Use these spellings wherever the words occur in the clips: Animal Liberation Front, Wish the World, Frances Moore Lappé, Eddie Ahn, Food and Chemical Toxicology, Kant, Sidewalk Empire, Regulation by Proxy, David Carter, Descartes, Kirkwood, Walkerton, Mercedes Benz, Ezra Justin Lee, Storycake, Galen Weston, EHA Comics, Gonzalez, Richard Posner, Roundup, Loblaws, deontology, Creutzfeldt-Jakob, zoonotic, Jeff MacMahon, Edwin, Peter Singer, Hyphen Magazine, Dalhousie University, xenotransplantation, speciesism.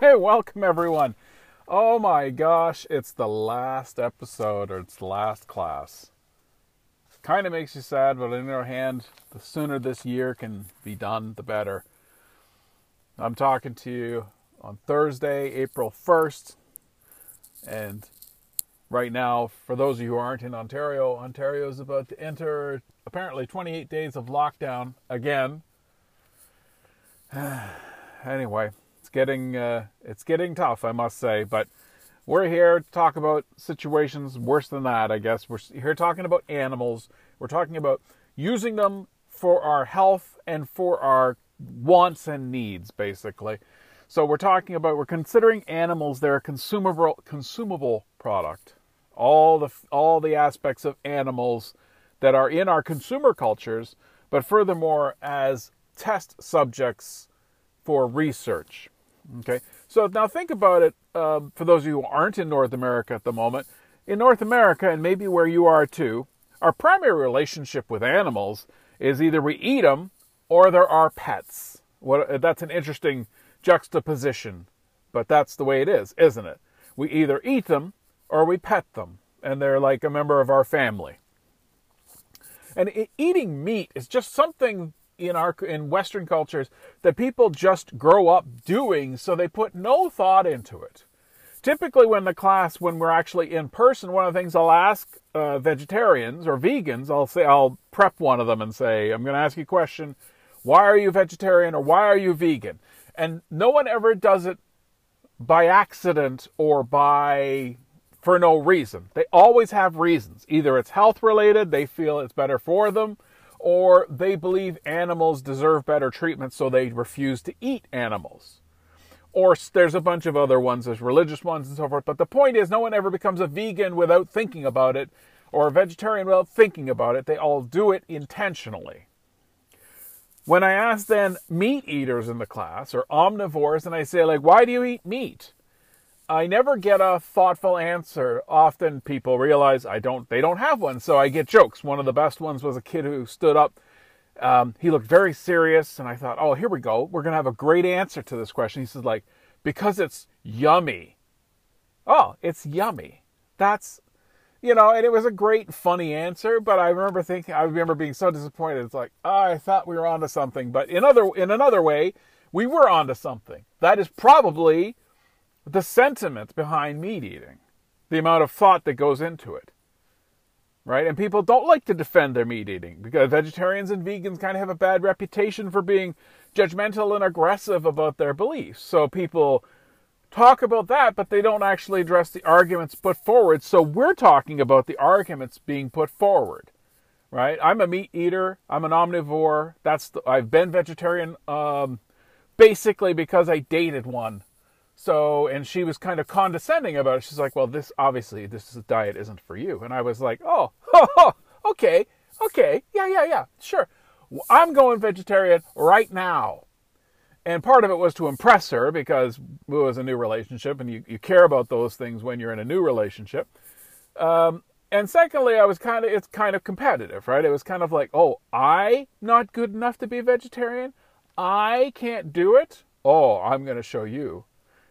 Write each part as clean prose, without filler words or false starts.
Hey, welcome everyone. Oh my gosh, it's the last episode, or it's the last class. Kind of makes you sad, but on the other hand, the sooner this year can be done, the better. I'm talking to you on Thursday, April 1st. And right now, for those of you who aren't in Ontario, Ontario is about to enter apparently 28 days of lockdown again. Anyway, it's getting tough, I must say, but we're here to talk about situations worse than that, I guess. We're here talking about animals. We're talking about using them for our health and for our wants and needs, basically. So we're considering animals, they're a consumable product. All the aspects of animals that are in our consumer cultures, but furthermore as test subjects for research. Okay, so now think about it, for those of you who aren't in North America at the moment. In North America, and maybe where you are too, our primary relationship with animals is either we eat them or they're our pets. That's an interesting juxtaposition, but that's the way it is, isn't it? We either eat them or we pet them, and they're like a member of our family. And eating meat is just something in Western cultures that people just grow up doing, so they put no thought into it. Typically when we're actually in person, one of the things I'll ask vegetarians or vegans, I'll prep one of them and say, I'm going to ask you a question, why are you vegetarian or why are you vegan? And no one ever does it by accident or for no reason. They always have reasons. Either it's health related, they feel it's better for them, or they believe animals deserve better treatment, so they refuse to eat animals. Or there's a bunch of other ones, there's religious ones and so forth, but the point is no one ever becomes a vegan without thinking about it, or a vegetarian without thinking about it. They all do it intentionally. When I ask then meat eaters in the class, or omnivores, and I say, like, why do you eat meat? I never get a thoughtful answer. Often people realize they don't have one, so I get jokes. One of the best ones was a kid who stood up. He looked very serious, and I thought, oh, here we go. We're going to have a great answer to this question. He says, like, because it's yummy. Oh, it's yummy. That's, and it was a great, funny answer, but I remember being so disappointed. It's like, oh, I thought we were onto something, but in another way, we were onto something. That is probably the sentiment behind meat eating, the amount of thought that goes into it, right? And people don't like to defend their meat eating, because vegetarians and vegans kind of have a bad reputation for being judgmental and aggressive about their beliefs. So people talk about that, but they don't actually address the arguments put forward. So we're talking about the arguments being put forward, right? I'm a meat eater. I'm an omnivore. I've been vegetarian basically because I dated one. So, and she was kind of condescending about it. She's like, well, this diet isn't for you. And I was like, oh, okay, yeah, sure. I'm going vegetarian right now. And part of it was to impress her, because it was a new relationship, and you care about those things when you're in a new relationship. And secondly, it's kind of competitive, right? It was kind of like, oh, I'm not good enough to be a vegetarian. I can't do it. Oh, I'm going to show you.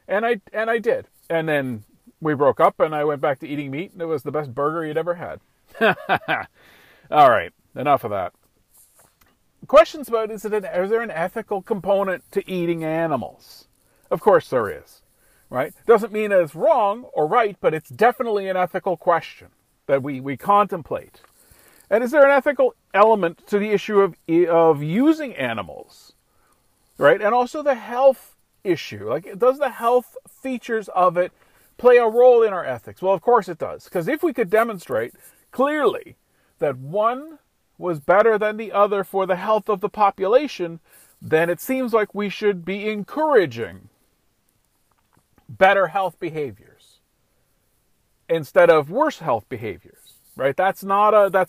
And I did. And then we broke up and I went back to eating meat, and it was the best burger you'd ever had. All right, enough of that. Questions about, is there an ethical component to eating animals? Of course there is, right? Doesn't mean it's wrong or right, but it's definitely an ethical question that we contemplate. And is there an ethical element to the issue of using animals, right? And also the health issue. Like, does the health features of it play a role in our ethics? Well, of course it does. Because if we could demonstrate clearly that one was better than the other for the health of the population, then it seems like we should be encouraging better health behaviors instead of worse health behaviors, right? That's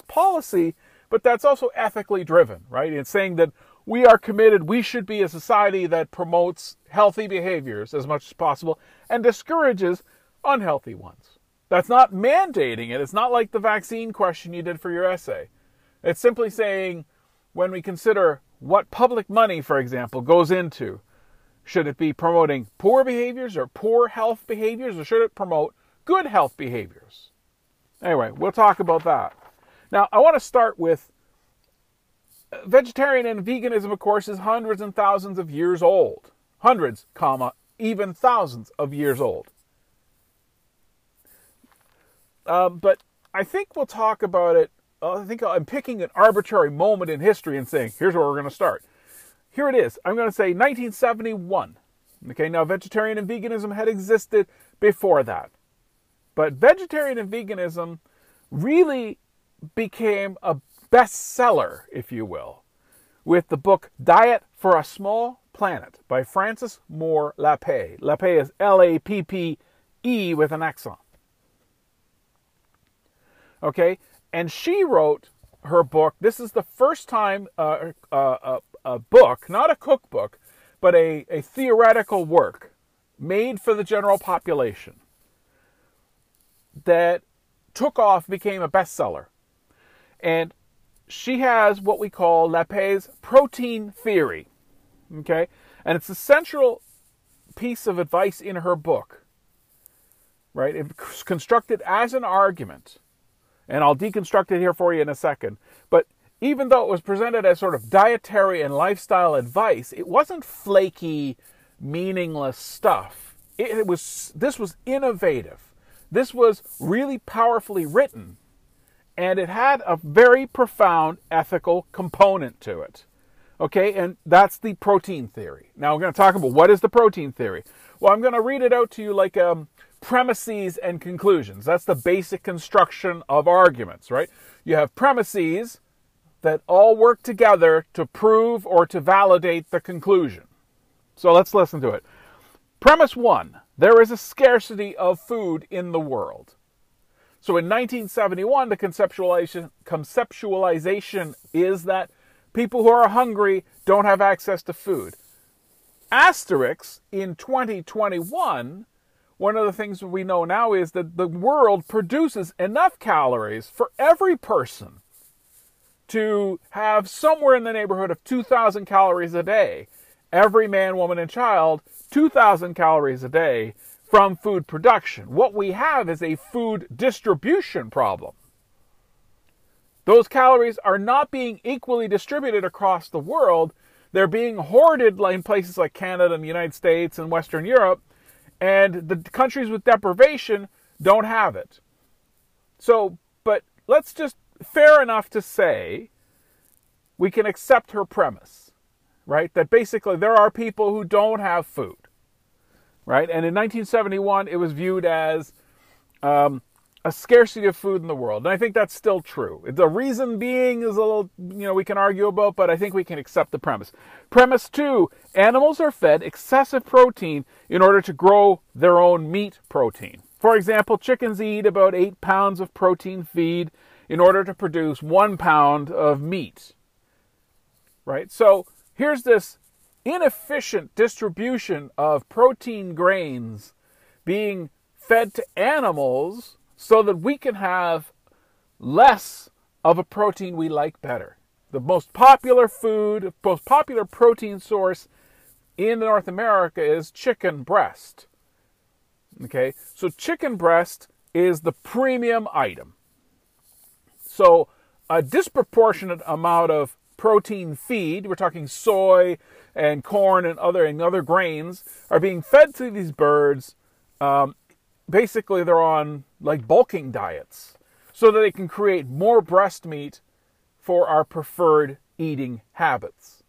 policy, but that's also ethically driven, right? It's saying that we are committed, we should be a society that promotes healthy behaviors as much as possible and discourages unhealthy ones. That's not mandating it. It's not like the vaccine question you did for your essay. It's simply saying, when we consider what public money, for example, goes into, Should it be promoting poor behaviors or poor health behaviors, or should it promote good health behaviors? Anyway, we'll talk about that. Now, I want to start with vegetarian and veganism, of course, is hundreds and thousands of years old. Hundreds, comma, even thousands of years old. But I think we'll talk about it. I think I'm picking an arbitrary moment in history and saying, here's where we're going to start. Here it is. I'm going to say 1971. Okay, now vegetarian and veganism had existed before that. But vegetarian and veganism really became a bestseller, if you will, with the book Diet for a Small Planet by Frances Moore Lappé. Lappé is L-A-P-P-E with an accent. Okay, and she wrote her book. This is the first time a book, not a cookbook, but a theoretical work made for the general population that took off, became a bestseller. And she has what we call Lappé's protein theory, okay? And it's a central piece of advice in her book, right? It's constructed as an argument, and I'll deconstruct it here for you in a second. But even though it was presented as sort of dietary and lifestyle advice, it wasn't flaky, meaningless stuff. This was innovative. This was really powerfully written. And it had a very profound ethical component to it. Okay, and that's the protein theory. Now we're going to talk about what is the protein theory. Well, I'm going to read it out to you like premises and conclusions. That's the basic construction of arguments, right? You have premises that all work together to prove or to validate the conclusion. So let's listen to it. Premise one, there is a scarcity of food in the world. So in 1971, the conceptualization is that people who are hungry don't have access to food. Asterisk, in 2021, one of the things we know now is that the world produces enough calories for every person to have somewhere in the neighborhood of 2,000 calories a day. Every man, woman, and child, 2,000 calories a day. From food production. What we have is a food distribution problem. Those calories are not being equally distributed across the world. They're being hoarded in places like Canada and the United States and Western Europe, and the countries with deprivation don't have it. So, but let's just, fair enough to say, we can accept her premise, right? That basically there are people who don't have food. Right? And in 1971, it was viewed as a scarcity of food in the world. And I think that's still true. The reason being is a little, you know, we can argue about, but I think we can accept the premise. Premise two, animals are fed excessive protein in order to grow their own meat protein. For example, chickens eat about 8 pounds of protein feed in order to produce 1 pound of meat. Right? So here's this inefficient distribution of protein grains being fed to animals so that we can have less of a protein we like better. The most popular food, most popular protein source in North America is chicken breast. Okay, so chicken breast is the premium item. So a disproportionate amount of protein feed, we're talking soy and corn and other grains, are being fed to these birds. Basically, they're on like bulking diets so that they can create more breast meat for our preferred eating habits.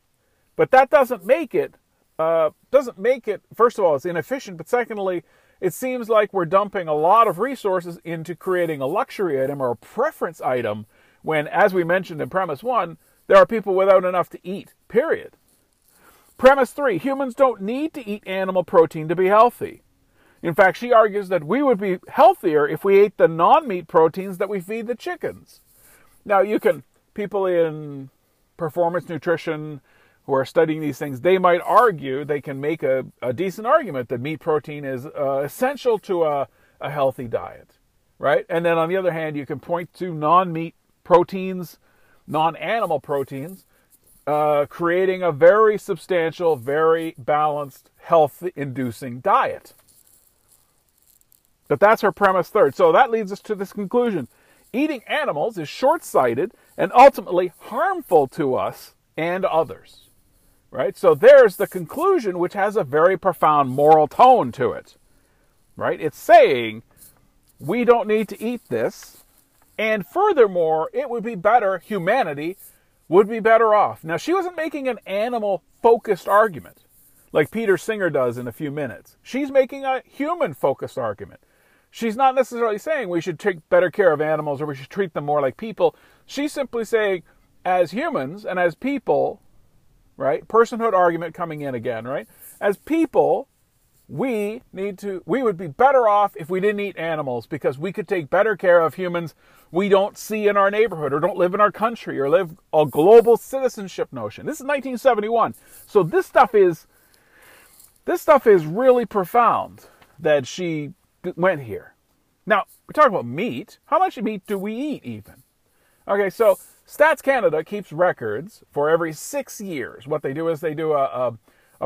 But that doesn't make it, first of all, it's inefficient, but secondly, it seems like we're dumping a lot of resources into creating a luxury item or a preference item when, as we mentioned in premise one, there are people without enough to eat, period. Premise three, humans don't need to eat animal protein to be healthy. In fact, she argues that we would be healthier if we ate the non-meat proteins that we feed the chickens. Now, people in performance nutrition who are studying these things, they might argue, they can make a decent argument that meat protein is essential to a healthy diet, right? And then on the other hand, you can point to non-meat proteins, non-animal proteins creating a very substantial, very balanced, health-inducing diet. But that's her premise third. So that leads us to this conclusion. Eating animals is short-sighted and ultimately harmful to us and others. Right? So there's the conclusion, which has a very profound moral tone to it. Right? It's saying we don't need to eat this, and furthermore, it would be better, humanity would be better off. Now, she wasn't making an animal-focused argument like Peter Singer does in a few minutes. She's making a human-focused argument. She's not necessarily saying we should take better care of animals or we should treat them more like people. She's simply saying, as humans and as people, right? Personhood argument coming in again, right? As people, we would be better off if we didn't eat animals because we could take better care of humans we don't see in our neighborhood or don't live in our country or live a global citizenship notion. This is 1971. So this stuff is really profound that she went here. Now, we're talking about meat. How much meat do we eat even? Okay, so Stats Canada keeps records for every 6 years. What they do is they do a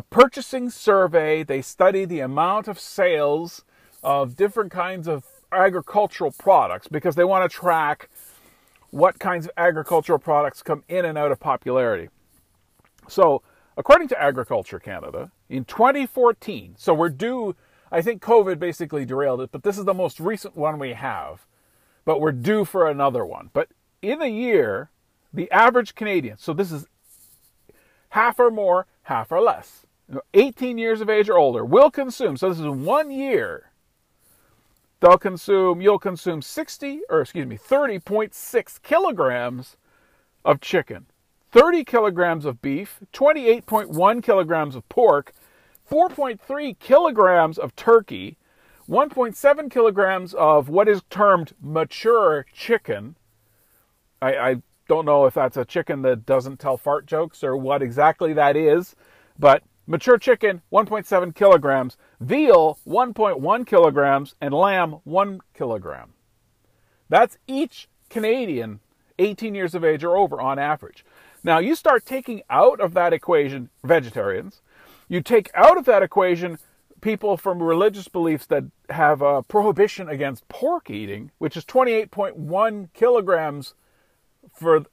purchasing survey. They study the amount of sales of different kinds of agricultural products because they want to track what kinds of agricultural products come in and out of popularity. So, according to Agriculture Canada, in 2014, so we're due, I think COVID basically derailed it, but this is the most recent one we have, but we're due for another one. But in a year, the average Canadian, so this is half or more, half or less, 18 years of age or older, will consume, so this is 1 year, you'll consume 30.6 kilograms of chicken, 30 kilograms of beef, 28.1 kilograms of pork, 4.3 kilograms of turkey, 1.7 kilograms of what is termed mature chicken. I don't know if that's a chicken that doesn't tell fart jokes or what exactly that is, but mature chicken, 1.7 kilograms, veal, 1.1 kilograms, and lamb, 1 kilogram. That's each Canadian 18 years of age or over on average. Now, you start taking out of that equation vegetarians. You take out of that equation people from religious beliefs that have a prohibition against pork eating, which is 28.1 kilograms for,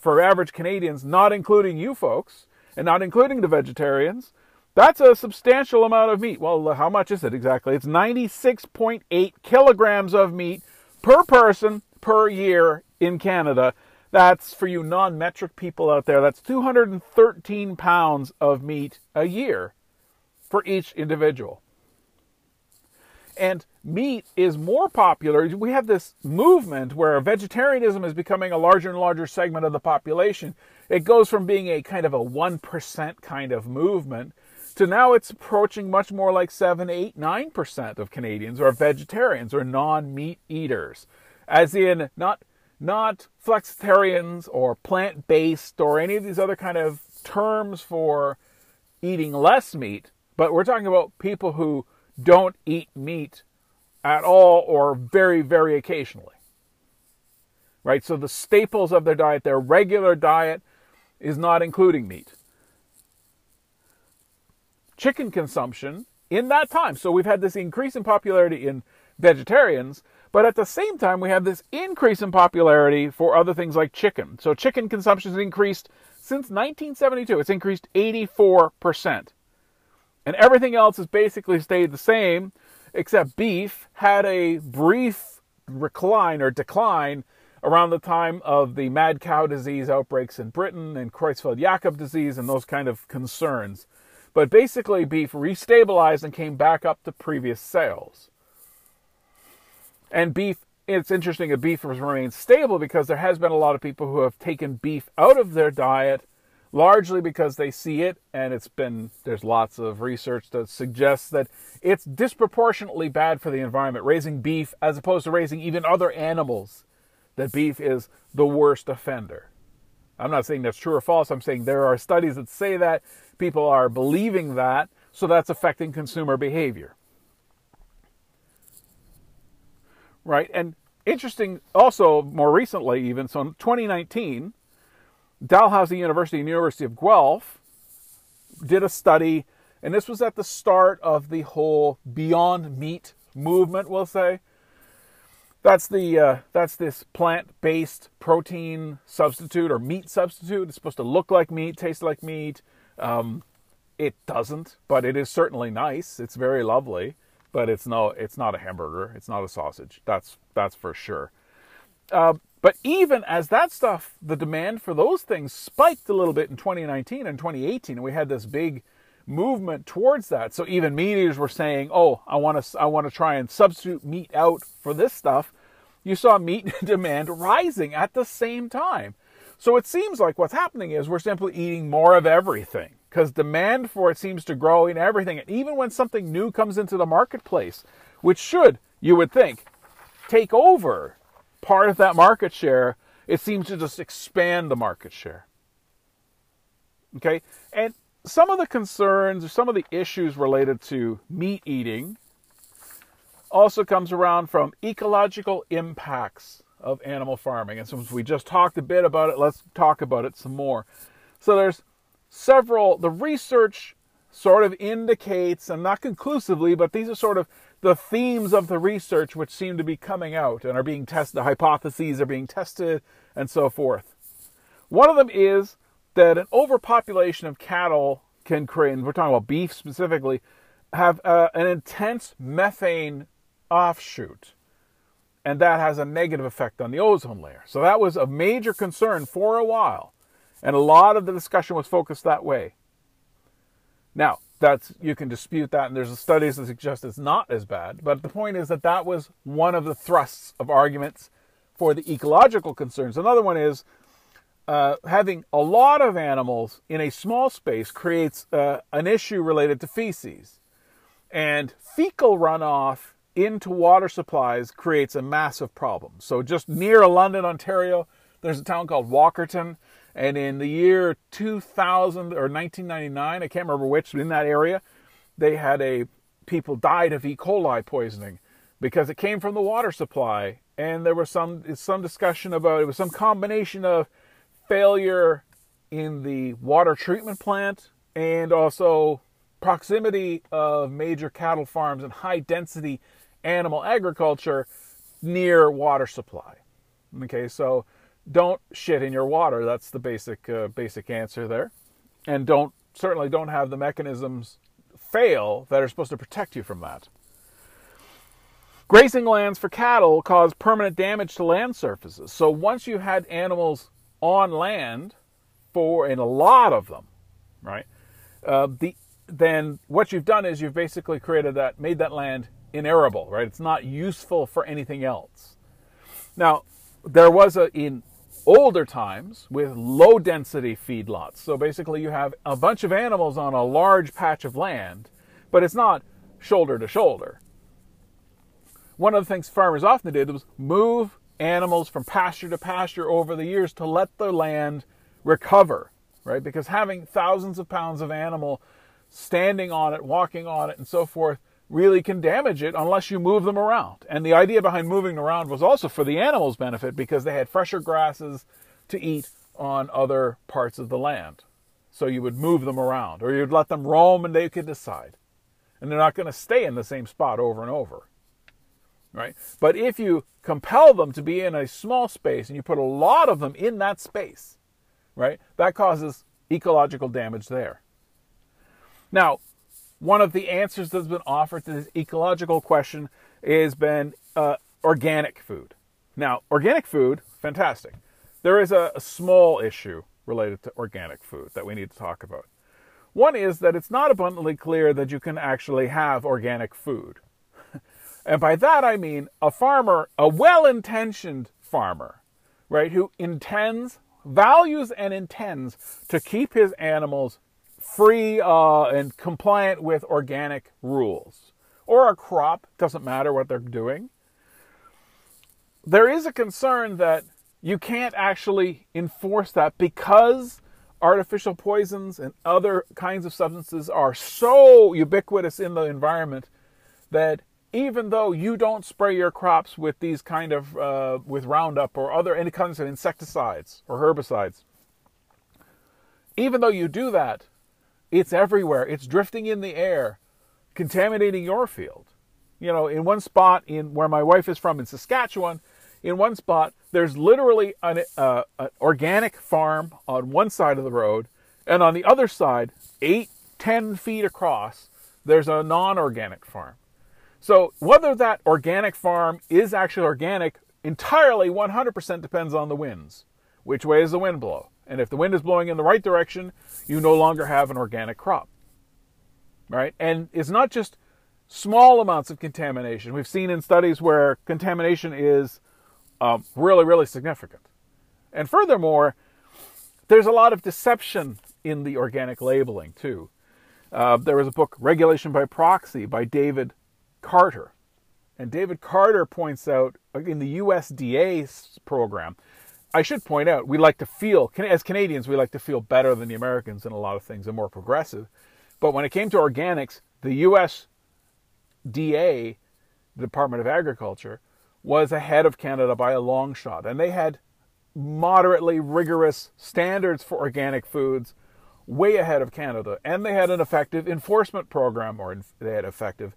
for average Canadians, not including you folks and not including the vegetarians. That's a substantial amount of meat. Well, how much is it exactly? It's 96.8 kilograms of meat per person per year in Canada. That's, for you non-metric people out there, that's 213 pounds of meat a year for each individual. And meat is more popular. We have this movement where vegetarianism is becoming a larger and larger segment of the population. It goes from being a kind of a 1% kind of movement to now it's approaching much more like 7, 8, 9% of Canadians are vegetarians or non-meat eaters. As in, not flexitarians or plant-based or any of these other kind of terms for eating less meat, but we're talking about people who don't eat meat at all or very, very occasionally, right? So the staples of their diet, their regular diet, is not including meat. Chicken consumption in that time. So we've had this increase in popularity in vegetarians, but at the same time, we have this increase in popularity for other things like chicken. So chicken consumption has increased since 1972. It's increased 84%. And everything else has basically stayed the same, except beef had a brief decline around the time of the mad cow disease outbreaks in Britain and Creutzfeldt-Jakob disease and those kind of concerns. But basically, beef restabilized and came back up to previous sales. And beef, it's interesting that beef has remained stable because there has been a lot of people who have taken beef out of their diet, largely because they see it, and there's lots of research that suggests that it's disproportionately bad for the environment, raising beef as opposed to raising even other animals, that beef is the worst offender. I'm not saying that's true or false. I'm saying there are studies that say that. People are believing that, so that's affecting consumer behavior. Right, and interesting also, more recently even, so in 2019, Dalhousie University and University of Guelph did a study, and this was at the start of the whole Beyond Meat movement, we'll say. That's the that's this plant-based protein substitute or meat substitute. It's supposed to look like meat, taste like meat. It doesn't, but it is certainly nice. It's very lovely, but it's not a hamburger. It's not a sausage. That's for sure. But even as that stuff, the demand for those things spiked a little bit in 2019 and 2018, and we had this big movement towards that. So even meat eaters were saying, oh, I want to try and substitute meat out for this stuff. You saw meat demand rising at the same time. So it seems like what's happening is we're simply eating more of everything because demand for it seems to grow in everything. And even when something new comes into the marketplace, which should, you would think, take over part of that market share, it seems to just expand the market share. Okay? And some of the concerns or some of the issues related to meat eating also comes around from ecological impacts of animal farming. And since we just talked a bit about it, let's talk about it some more. So there's several, the research sort of indicates, and not conclusively, but these are sort of the themes of the research which seem to be coming out and are being tested, the hypotheses are being tested and so forth. One of them is that an overpopulation of cattle can create, and we're talking about beef specifically, have an intense methane offshoot. And that has a negative effect on the ozone layer. So that was a major concern for a while. And a lot of the discussion was focused that way. Now, you can dispute that, and there's studies that suggest it's not as bad, but the point is that that was one of the thrusts of arguments for the ecological concerns. Another one is having a lot of animals in a small space creates an issue related to feces, and fecal runoff into water supplies creates a massive problem. So just near London, Ontario, there's a town called Walkerton. And in the year 2000 or 1999, I can't remember which, but in that area, they had people died of E. coli poisoning because it came from the water supply. And there was some discussion about, it was some combination of failure in the water treatment plant and also proximity of major cattle farms and high density animal agriculture near water supply. Okay, so don't shit in your water. That's the basic answer there. And certainly don't have the mechanisms fail that are supposed to protect you from that. Grazing lands for cattle cause permanent damage to land surfaces. So once you had animals on land, and a lot of them, right? Then what you've done is you've basically made that land inarable, right? It's not useful for anything else. Now, there was in older times with low density feedlots. So basically you have a bunch of animals on a large patch of land, but it's not shoulder to shoulder. One of the things farmers often did was move animals from pasture to pasture over the years to let the land recover, right? Because having thousands of pounds of animal standing on it, walking on it and so forth really can damage it unless you move them around. And the idea behind moving around was also for the animals' benefit because they had fresher grasses to eat on other parts of the land. So you would move them around or you'd let them roam and they could decide. And they're not going to stay in the same spot over and over, right? But if you compel them to be in a small space and you put a lot of them in that space, right, that causes ecological damage there. Now, one of the answers that's been offered to this ecological question has been organic food. Now, organic food, fantastic. There is a small issue related to organic food that we need to talk about. One is that it's not abundantly clear that you can actually have organic food. And by that I mean a farmer, a well-intentioned farmer, right, who values and intends to keep his animals free and compliant with organic rules, or a crop, doesn't matter what they're doing. There is a concern that you can't actually enforce that because artificial poisons and other kinds of substances are so ubiquitous in the environment that even though you don't spray your crops with these kind of, with Roundup or any kinds of insecticides or herbicides, Even though you do that, it's everywhere. It's drifting in the air, contaminating your field. You know, in one spot, in where my wife is from in Saskatchewan, in one spot, there's literally an organic farm on one side of the road, and on the other side, 8-10 feet across, there's a non-organic farm. So whether that organic farm is actually organic entirely 100% depends on the winds. Which way does the wind blow? And if the wind is blowing in the right direction, you no longer have an organic crop, right? And it's not just small amounts of contamination. We've seen in studies where contamination is really, really significant. And furthermore, there's a lot of deception in the organic labeling too. There was a book, Regulation by Proxy, by David Carter. And David Carter points out in the USDA program, I should point out, we like to feel, as Canadians, we like to feel better than the Americans in a lot of things and more progressive. But when it came to organics, the USDA, the Department of Agriculture, was ahead of Canada by a long shot. And they had moderately rigorous standards for organic foods way ahead of Canada. And they had an effective enforcement program, or they had effective...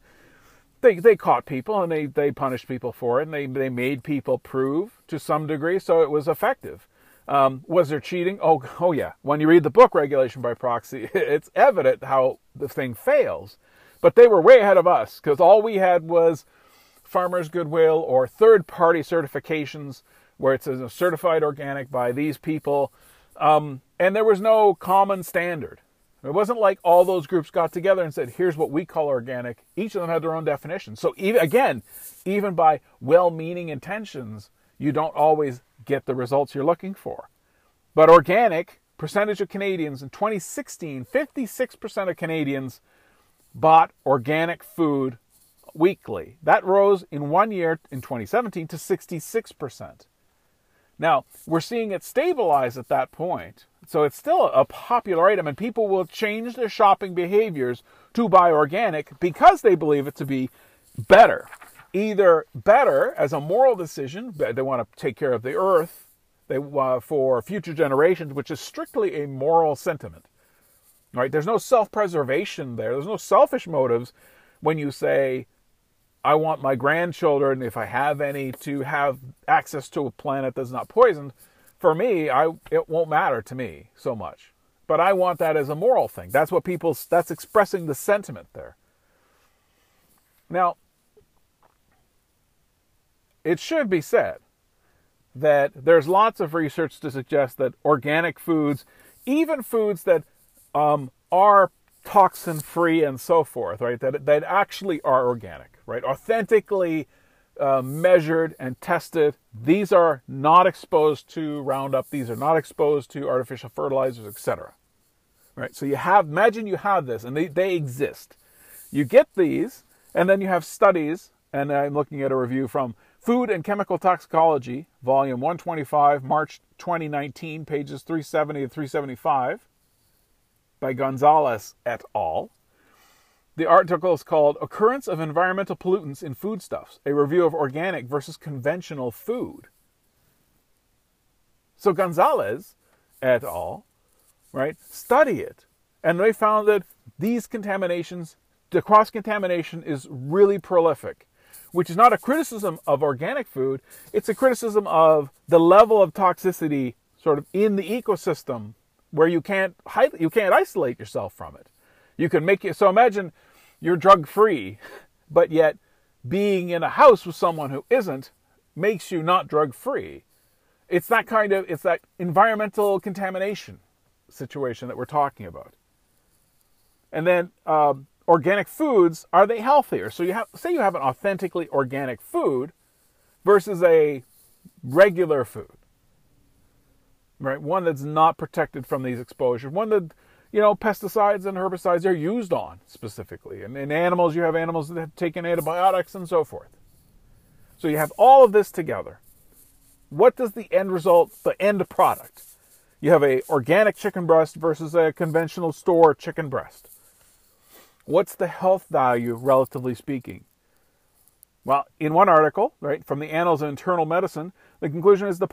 They caught people and they punished people for it, and they made people prove to some degree, so it was effective. Was there cheating? Oh yeah. When you read the book Regulation by Proxy, it's evident how the thing fails. But they were way ahead of us, because all we had was farmers' goodwill or third-party certifications where it says certified organic by these people, and there was no common standard. It wasn't like all those groups got together and said, here's what we call organic. Each of them had their own definition. So even by well-meaning intentions, you don't always get the results you're looking for. But organic, percentage of Canadians in 2016, 56% of Canadians bought organic food weekly. That rose in one year, in 2017, to 66%. Now, we're seeing it stabilize at that point. So it's still a popular item, and people will change their shopping behaviors to buy organic because they believe it to be better. Either better as a moral decision, they want to take care of the earth for future generations, which is strictly a moral sentiment. Right? There's no self-preservation there. There's no selfish motives when you say, I want my grandchildren, if I have any, to have access to a planet that's not poisoned. For me, it won't matter to me so much. But I want that as a moral thing. That's what that's expressing the sentiment there. Now, it should be said that there's lots of research to suggest that organic foods, even foods that are toxin-free and so forth, right, that actually are organic, right, authentically measured and tested. These are not exposed to Roundup. These are not exposed to artificial fertilizers, etc. Right? So imagine you have this, and they exist. You get these, and then you have studies, and I'm looking at a review from Food and Chemical Toxicology, Volume 125, March 2019, pages 370 and 375, by Gonzalez et al. The article is called Occurrence of Environmental Pollutants in Foodstuffs, a Review of Organic versus Conventional Food. So Gonzalez et al., right, study it. And they found that these contaminations, the cross-contamination is really prolific, which is not a criticism of organic food. It's a criticism of the level of toxicity sort of in the ecosystem where you can't isolate yourself from it. You can make it so. Imagine you're drug-free, but yet being in a house with someone who isn't makes you not drug-free. It's that kind of that environmental contamination situation that we're talking about. And then organic foods, are they healthier? So say you have an authentically organic food versus a regular food, right? One that's not protected from these exposures. One that pesticides and herbicides are used on specifically. And in animals, you have animals that have taken antibiotics and so forth. So you have all of this together. What does the end result, the end product? You have an organic chicken breast versus a conventional store chicken breast. What's the health value, relatively speaking? Well, in one article, right, from the Annals of Internal Medicine, the conclusion is the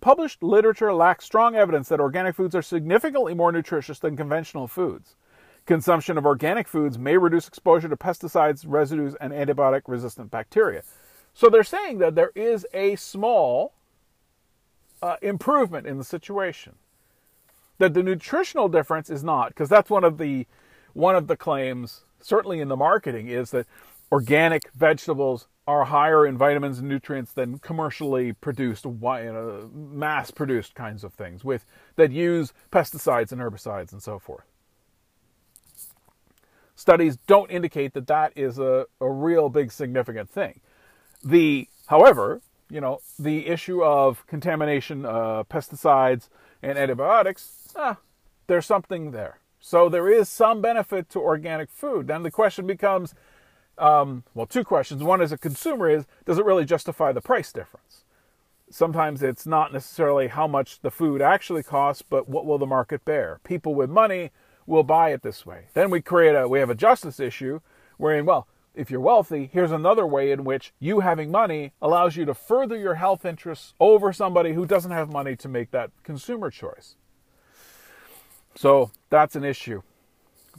published literature lacks strong evidence that organic foods are significantly more nutritious than conventional foods. Consumption of organic foods may reduce exposure to pesticides, residues, and antibiotic-resistant bacteria. So they're saying that there is a small improvement in the situation. That the nutritional difference is not, because that's one of the claims, certainly in the marketing, is that organic vegetables are higher in vitamins and nutrients than commercially produced, mass-produced kinds of things that use pesticides and herbicides and so forth. Studies don't indicate that that is a real big significant thing. However, you know, the issue of contamination, pesticides, and antibiotics, there's something there. So there is some benefit to organic food. Then the question becomes, well, two questions. One as a consumer is, does it really justify the price difference? Sometimes it's not necessarily how much the food actually costs, but what will the market bear? People with money will buy it this way. Then we have a justice issue wherein, well, if you're wealthy, here's another way in which you having money allows you to further your health interests over somebody who doesn't have money to make that consumer choice. So that's an issue.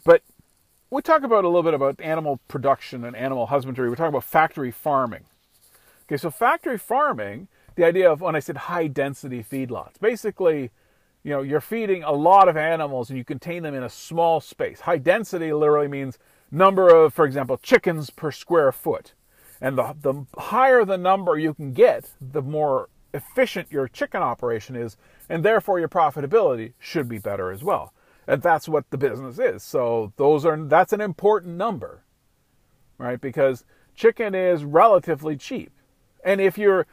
But we talk about a little bit about animal production and animal husbandry. We're talking about factory farming. Okay, so factory farming, the idea of, when I said high-density feedlots, basically, you know, you're feeding a lot of animals and you contain them in a small space. High density literally means number of, for example, chickens per square foot. And the higher the number you can get, the more efficient your chicken operation is, and therefore your profitability should be better as well. And that's what the business is. So that's an important number, right? Because chicken is relatively cheap. And if you've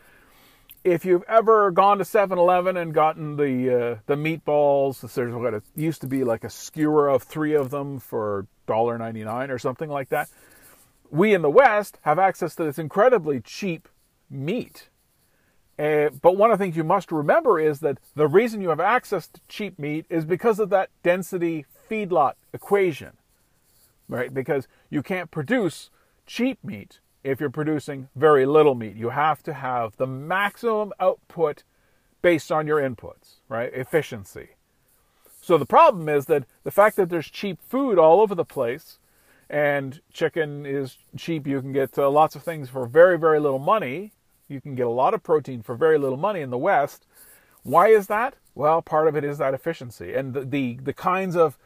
ever gone to 7-Eleven and gotten the meatballs, there's what it used to be like a skewer of 3 of them for $1.99 or something like that. We in the West have access to this incredibly cheap meat. But one of the things you must remember is that the reason you have access to cheap meat is because of that density feedlot equation, right? Because you can't produce cheap meat if you're producing very little meat. You have to have the maximum output based on your inputs, right? Efficiency. So the problem is that the fact that there's cheap food all over the place, and chicken is cheap, you can get lots of things for very, very little money. You can get a lot of protein for very little money in the West. Why is that? Well, part of it is that efficiency. And the kinds of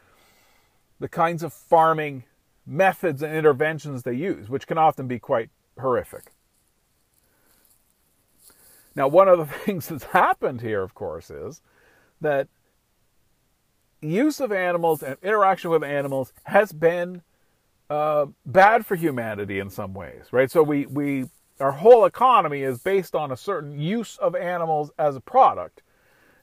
farming methods and interventions they use, which can often be quite horrific. Now, one of the things that's happened here, of course, is that use of animals and interaction with animals has been bad for humanity in some ways, right? So our whole economy is based on a certain use of animals as a product.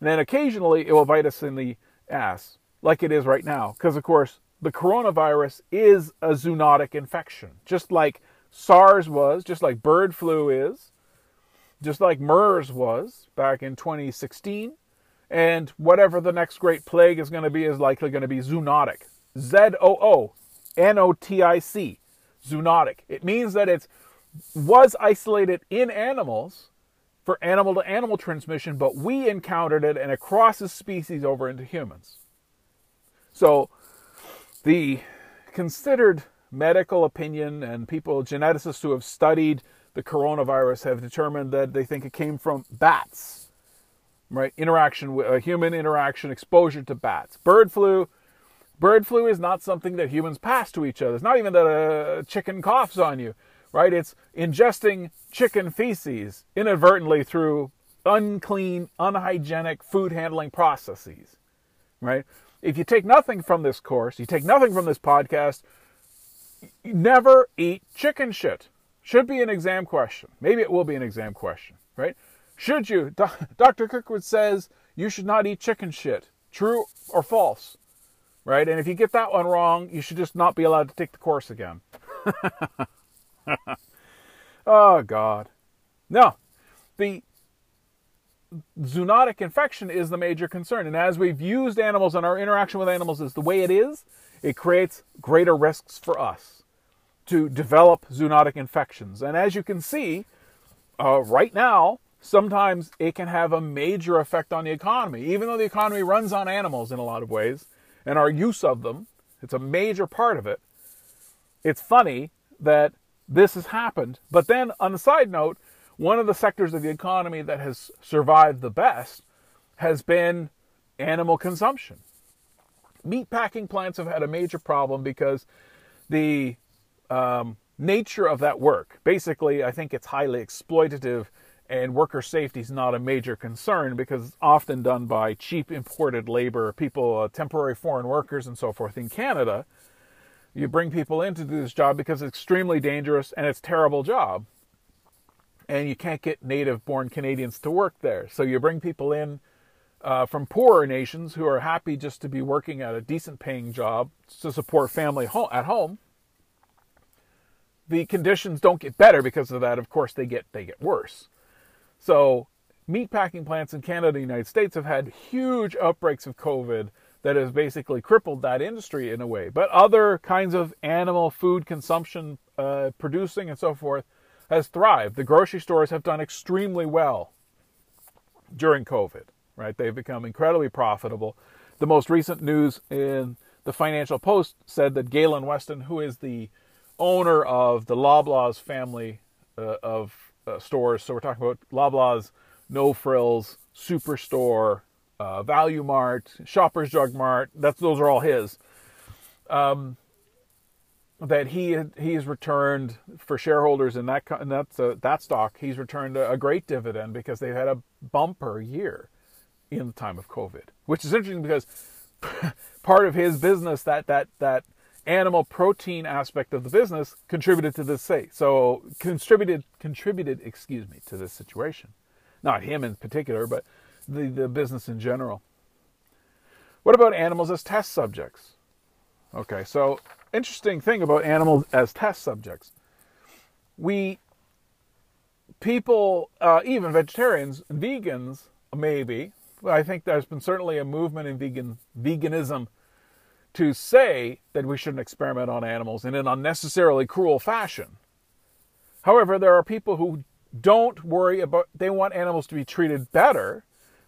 And then occasionally it will bite us in the ass, like it is right now. Because, of course, the coronavirus is a zoonotic infection, just like SARS was, just like bird flu is, just like MERS was back in 2016. And whatever the next great plague is going to be is likely going to be zoonotic. Z-O-O-N-O-T-I-C, zoonotic. It means that it was isolated in animals for animal-to-animal transmission, but we encountered it and it crosses species over into humans. So the considered medical opinion and geneticists who have studied the coronavirus have determined that they think it came from bats. Right, human interaction, exposure to bats. Bird flu is not something that humans pass to each other. It's not even that a chicken coughs on you, right? It's ingesting chicken feces inadvertently through unclean, unhygienic food handling processes, right? If you take nothing from this course, you take nothing from this podcast, never eat chicken shit. Should be an exam question. Maybe it will be an exam question, right? Should you? Dr. Kirkwood says you should not eat chicken shit. True or false? Right? And if you get that one wrong, you should just not be allowed to take the course again. Oh, God. No. The zoonotic infection is the major concern. And as we've used animals and our interaction with animals is the way it is, it creates greater risks for us. to develop zoonotic infections. And as you can see, right now, sometimes it can have a major effect on the economy. Even though the economy runs on animals in a lot of ways, and our use of them, it's a major part of it. It's funny that this has happened. But then, on a side note, one of the sectors of the economy that has survived the best has been animal consumption. Meatpacking plants have had a major problem because the nature of that work, basically, I think it's highly exploitative, and worker safety is not a major concern because it's often done by cheap imported labor, people, temporary foreign workers and so forth. In Canada, you bring people in to do this job because it's extremely dangerous and it's a terrible job. And you can't get native-born Canadians to work there. So you bring people in from poorer nations who are happy just to be working at a decent-paying job to support family at home. The conditions don't get better because of that. Of course, they get worse. So meatpacking plants in Canada and the United States have had huge outbreaks of COVID that has basically crippled that industry in a way. But other kinds of animal food consumption, producing and so forth, has thrived. The grocery stores have done extremely well during COVID, right? They've become incredibly profitable. The most recent news in the Financial Post said that Galen Weston, who is the owner of the Loblaws family of stores, so we're talking about Loblaws, No Frills, Superstore, Value Mart, Shoppers Drug Mart, those are all his, that he has returned for shareholders in that stock. He's returned a great dividend because they've had a bumper year in the time of COVID, which is interesting because part of his business, that animal protein aspect of the business, contributed to this to this situation. Not him in particular, but the business in general. What about animals as test subjects? Okay, so interesting thing about animals as test subjects. People, even vegetarians, vegans, maybe, I think there's been certainly a movement in veganism to say that we shouldn't experiment on animals in an unnecessarily cruel fashion. However, there are people who don't worry about, they want animals to be treated better,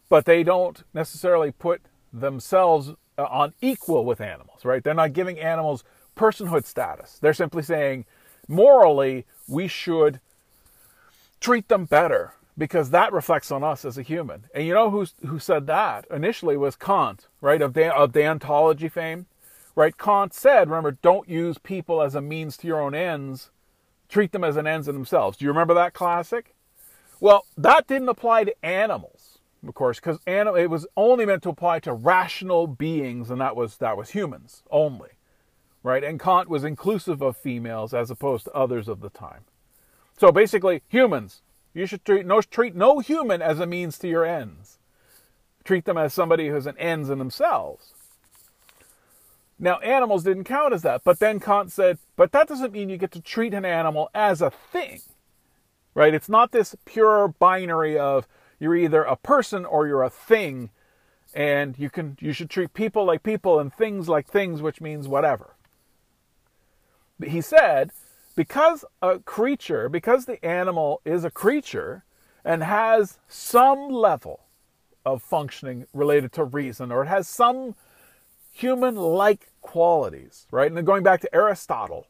but they don't necessarily put themselves on equal with animals, right? They're not giving animals personhood status. They're simply saying, morally, we should treat them better because that reflects on us as a human. And you know who said that initially was Kant, right? Of deontology fame, right? Kant said, remember, don't use people as a means to your own ends. Treat them as an ends in themselves. Do you remember that classic? Well, that didn't apply to animals, of course, because it was only meant to apply to rational beings, and that was humans only, right? And Kant was inclusive of females as opposed to others of the time. So basically, humans, you should treat no human as a means to your ends. Treat them as somebody who has an ends in themselves. Now, animals didn't count as that, but then Kant said, but that doesn't mean you get to treat an animal as a thing, right? It's not this pure binary of, you're either a person or you're a thing, and you should treat people like people and things like things, which means whatever. But he said, because the animal is a creature and has some level of functioning related to reason, or it has some human-like qualities, right? And then going back to Aristotle,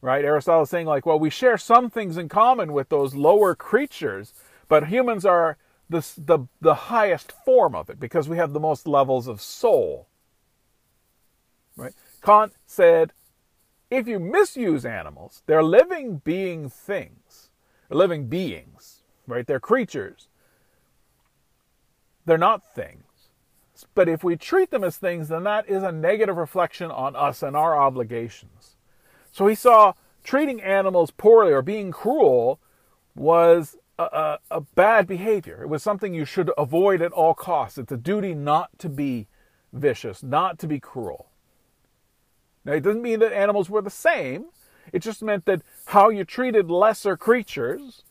right? Aristotle is saying, like, well, we share some things in common with those lower creatures, but humans are the highest form of it because we have the most levels of soul, right? Kant said, if you misuse animals, they're living beings, right? They're creatures. They're not things. But if we treat them as things, then that is a negative reflection on us and our obligations. So he saw treating animals poorly or being cruel was a bad behavior. It was something you should avoid at all costs. It's a duty not to be vicious, not to be cruel. Now, it doesn't mean that animals were the same. It just meant that how you treated lesser creatures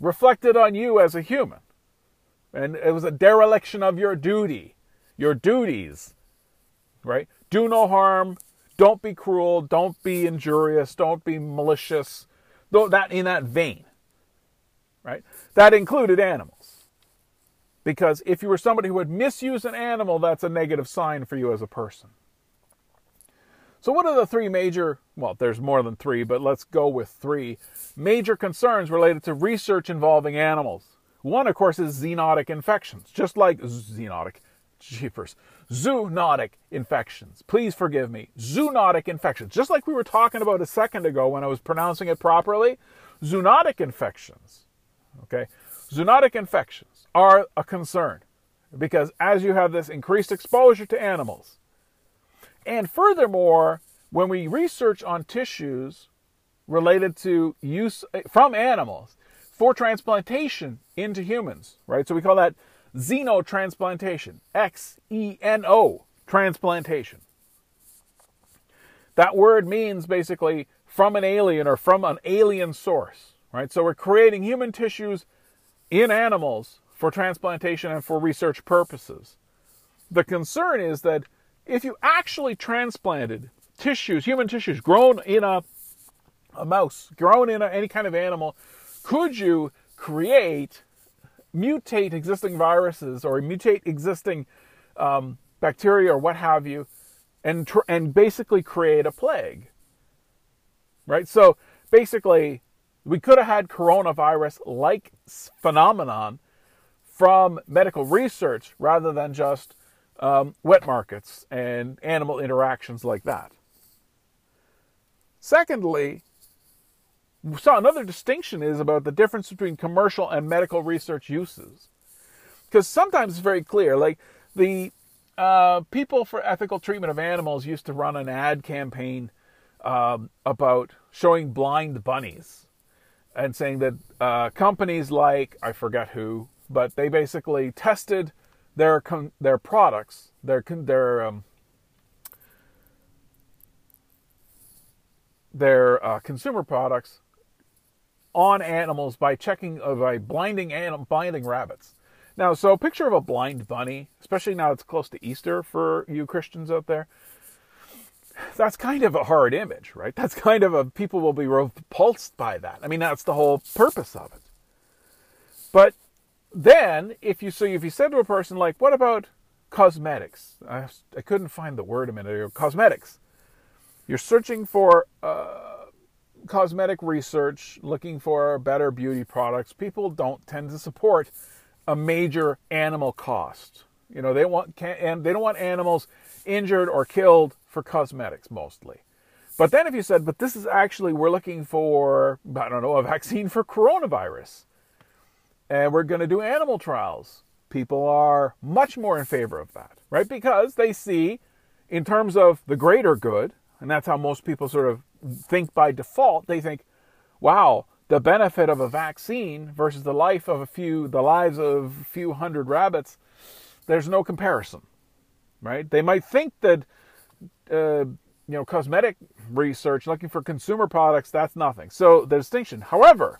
reflected on you as a human. And it was a dereliction of your duty, your duties, right? Do no harm Don't be cruel. Don't be injurious. Don't be malicious. That in that vein, right? That included animals. Because if you were somebody who would misuse an animal, that's a negative sign for you as a person. So what are the three major, well, there's more than three, but let's go with three major concerns related to research involving animals? One, of course, is zoonotic infections, just like zoonotic infections. Please forgive me. Zoonotic infections, just like we were talking about a second ago when I was pronouncing it properly. Zoonotic infections, okay? Zoonotic infections are a concern because as you have this increased exposure to animals, and furthermore, when we research on tissues related to use from animals for transplantation into humans, right? So we call that xenotransplantation, X-E-N-O, transplantation. That word means basically from an alien or from an alien source, right? So we're creating human tissues in animals for transplantation and for research purposes. The concern is that if you actually transplanted tissues, human tissues grown in a mouse, grown in any kind of animal, could you mutate existing viruses or mutate existing bacteria or what have you, and basically create a plague, right? So basically, we could have had coronavirus-like phenomenon from medical research rather than just wet markets and animal interactions like that. Secondly, so another distinction is about the difference between commercial and medical research uses. Because sometimes it's very clear, like the People for Ethical Treatment of Animals used to run an ad campaign about showing blind bunnies and saying that companies like, I forget who, but they basically tested their products, their consumer products on animals by blinding rabbits. Now, so picture of a blind bunny, especially now it's close to Easter for you Christians out there. That's kind of a hard image, right? That's kind of people will be repulsed by that. I mean, that's the whole purpose of it. But then, if you said to a person, like, what about cosmetics? I couldn't find the word a minute ago. Cosmetics. You're searching for cosmetic research, looking for better beauty products. People don't tend to support a major animal cost. You know, they don't want animals injured or killed for cosmetics mostly. But then if you said, but this is actually, we're looking for, I don't know, a vaccine for coronavirus, and we're going to do animal trials, people are much more in favor of that, right? Because they see, in terms of the greater good, and that's how most people sort of think by default, they think, wow, the benefit of a vaccine versus the lives of a few hundred rabbits, there's no comparison, right? They might think that, cosmetic research, looking for consumer products, that's nothing. So the distinction, however,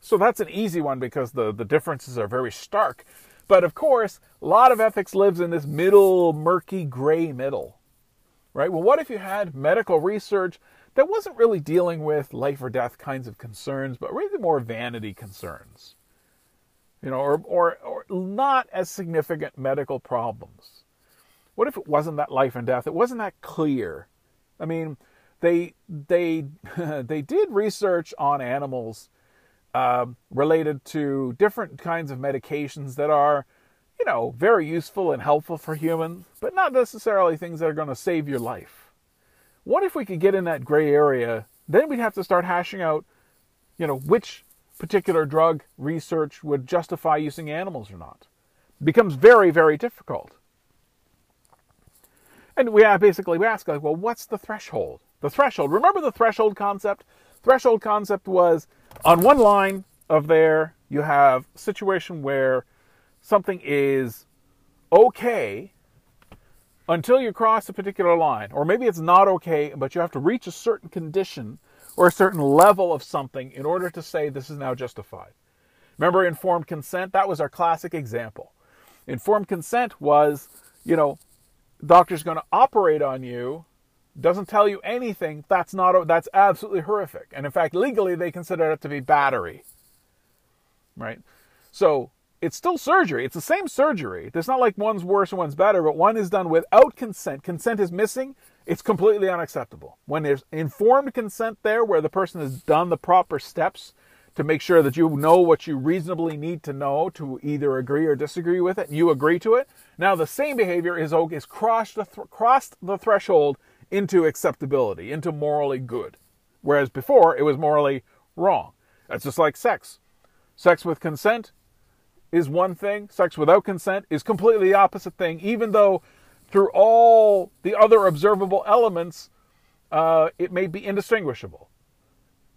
so that's an easy one because the differences are very stark. But of course, a lot of ethics lives in this middle, murky, gray middle, right? Well, what if you had medical research that wasn't really dealing with life or death kinds of concerns, but really more vanity concerns, or not as significant medical problems? What if it wasn't that life and death? It wasn't that clear. I mean, they did research on animals related to different kinds of medications that are, very useful and helpful for humans, but not necessarily things that are going to save your life. What if we could get in that gray area? Then we'd have to start hashing out, which particular drug research would justify using animals or not. It becomes very, very difficult. And we ask, like, well, what's the threshold? The threshold. Remember the threshold concept? Threshold concept was, on one line of there, you have a situation where something is okay until you cross a particular line. Or maybe it's not okay, but you have to reach a certain condition or a certain level of something in order to say this is now justified. Remember informed consent? That was our classic example. Informed consent was, doctor's going to operate on you doesn't tell you anything, that's absolutely horrific. And in fact, legally, they consider it to be battery, right? So it's still surgery. It's the same surgery. It's not like one's worse and one's better, but one is done without consent. Consent is missing. It's completely unacceptable. When there's informed consent there, where the person has done the proper steps to make sure that you know what you reasonably need to know to either agree or disagree with it, and you agree to it, now the same behavior is crossed the threshold into acceptability, into morally good. Whereas before, it was morally wrong. That's just like sex. Sex with consent is one thing. Sex without consent is completely the opposite thing, even though through all the other observable elements, it may be indistinguishable,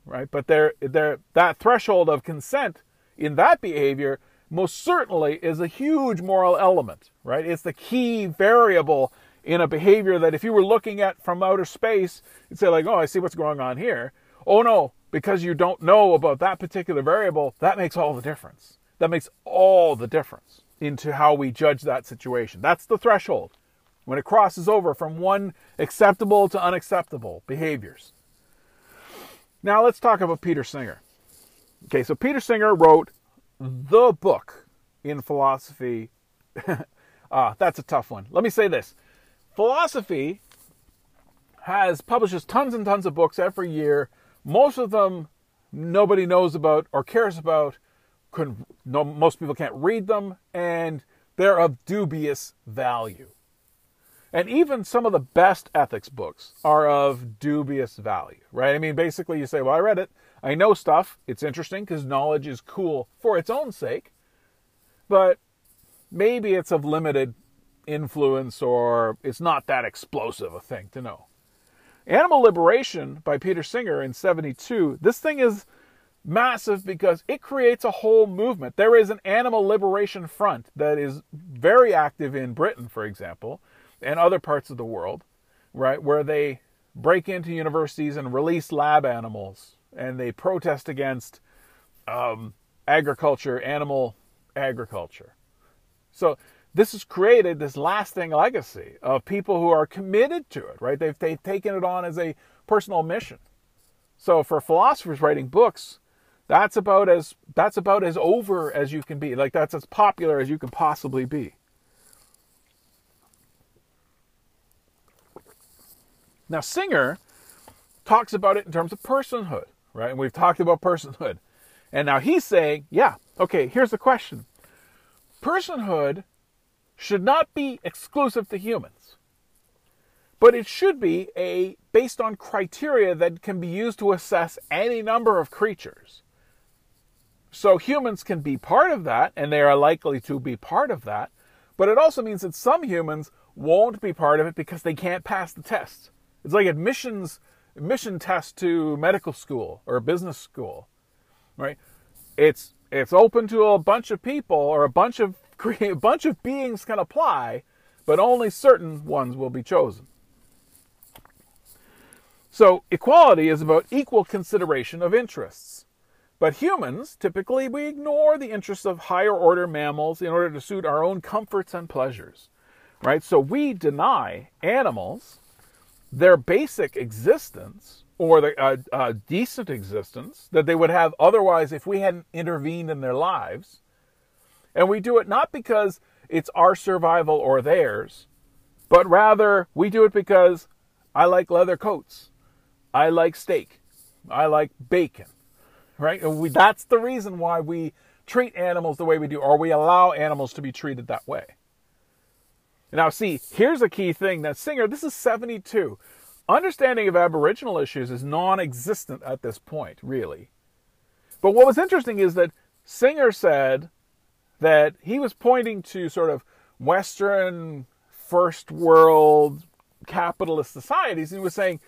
right? But that threshold of consent in that behavior most certainly is a huge moral element, right? It's the key variable in a behavior that if you were looking at from outer space, you'd say like, oh, I see what's going on here. Oh no, because you don't know about that particular variable, that makes all the difference. That makes all the difference into how we judge that situation. That's the threshold when it crosses over from one acceptable to unacceptable behaviors. Now let's talk about Peter Singer. Okay, so Peter Singer wrote the book in philosophy. That's a tough one. Let me say this. Philosophy publishes tons and tons of books every year. Most of them nobody knows about or cares about. Most people can't read them, and they're of dubious value. And even some of the best ethics books are of dubious value, right? I mean, basically you say, well, I read it. I know stuff. It's interesting because knowledge is cool for its own sake, but maybe it's of limited influence or it's not that explosive a thing to know. Animal Liberation by Peter Singer in 1972, this thing is massive because it creates a whole movement. There is an Animal Liberation Front that is very active in Britain, for example, and other parts of the world, right, where they break into universities and release lab animals, and they protest against animal agriculture. So this has created this lasting legacy of people who are committed to it, right? They've taken it on as a personal mission. So for philosophers writing books, that's about as over as you can be. Like, that's as popular as you can possibly be. Now, Singer talks about it in terms of personhood, right? And we've talked about personhood. And now he's saying, yeah, okay, here's the question. Personhood should not be exclusive to humans, but it should be based on criteria that can be used to assess any number of creatures. So humans can be part of that, and they are likely to be part of that, but it also means that some humans won't be part of it because they can't pass the test. It's like admission test to medical school or business school, right? It's open to a bunch of people, or a bunch of beings can apply, but only certain ones will be chosen. So equality is about equal consideration of interests. But humans, typically, we ignore the interests of higher order mammals in order to suit our own comforts and pleasures, right? So we deny animals their basic existence, or a decent existence that they would have otherwise if we hadn't intervened in their lives. And we do it not because it's our survival or theirs, but rather we do it because I like leather coats, I like steak, I like bacon, right? And that's the reason why we treat animals the way we do, or we allow animals to be treated that way. Now see, here's a key thing that Singer, this is 1972, understanding of Aboriginal issues is non-existent at this point, really. But what was interesting is that Singer said that he was pointing to sort of Western, first world, capitalist societies. He was saying,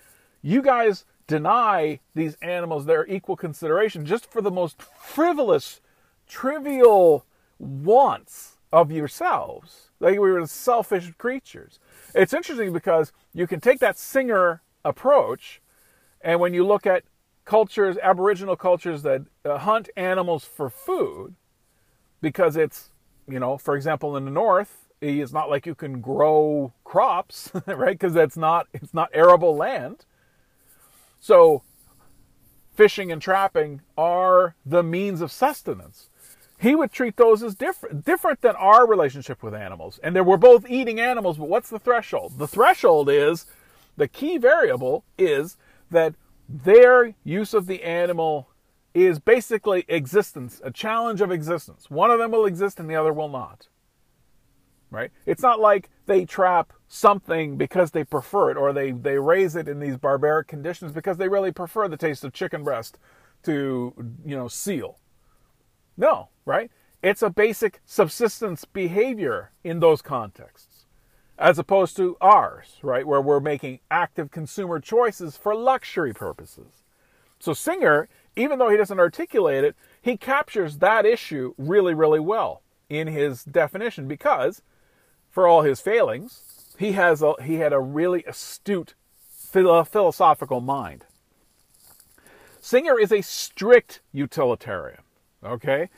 you guys deny these animals their equal consideration just for the most frivolous, trivial wants of yourselves. Like, we were selfish creatures. It's interesting because you can take that Singer approach, and when you look at cultures, Aboriginal cultures that hunt animals for food, because it's, you know, for example, in the north, it's not like you can grow crops, right? Because that's not, it's not arable land. So fishing and trapping are the means of sustenance. He would treat those as different than our relationship with animals. And we're both eating animals, but what's the threshold? The threshold is, the key variable is that their use of the animal is basically existence, a challenge of existence. One of them will exist and the other will not, right? It's not like they trap something because they prefer it, or they raise it in these barbaric conditions because they really prefer the taste of chicken breast to, you know, seal. No, right? It's a basic subsistence behavior in those contexts, as opposed to ours, right, where we're making active consumer choices for luxury purposes. So Singer, even though he doesn't articulate it, he captures that issue really, really well in his definition, because for all his failings, he had a really astute philosophical mind. Singer is a strict utilitarian, okay?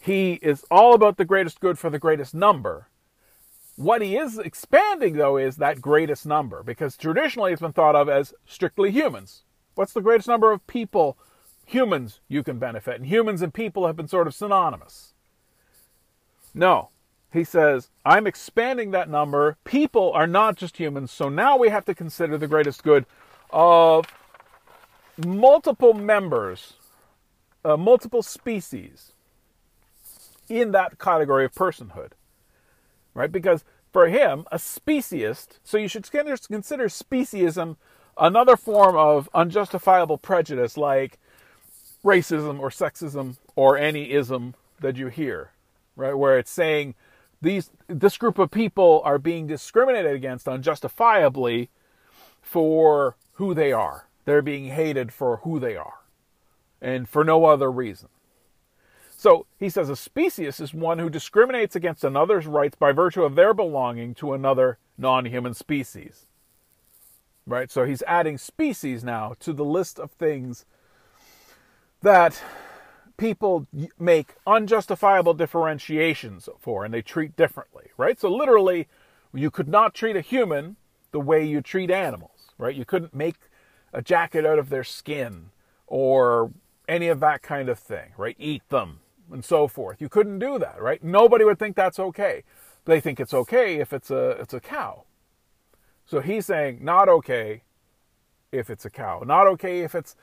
He is all about the greatest good for the greatest number. What he is expanding, though, is that greatest number, because traditionally it's been thought of as strictly humans. What's the greatest number of people? Humans you can benefit, and humans and people have been sort of synonymous. No, he says, I'm expanding that number. People are not just humans, so now we have to consider the greatest good of multiple members, multiple species in that category of personhood, right? Because for him, a speciesist, so you should consider speciesism another form of unjustifiable prejudice like racism or sexism or any ism that you hear, right? Where it's saying this group of people are being discriminated against unjustifiably for who they are. They're being hated for who they are and for no other reason. So he says a speciesist is one who discriminates against another's rights by virtue of their belonging to another non-human species, right? So he's adding species now to the list of things that people make unjustifiable differentiations for and they treat differently, right? So literally, you could not treat a human the way you treat animals, right? You couldn't make a jacket out of their skin or any of that kind of thing, right? Eat them and so forth. You couldn't do that, right? Nobody would think that's okay. They think it's okay if it's a cow. So he's saying not okay if it's a cow, not okay if it's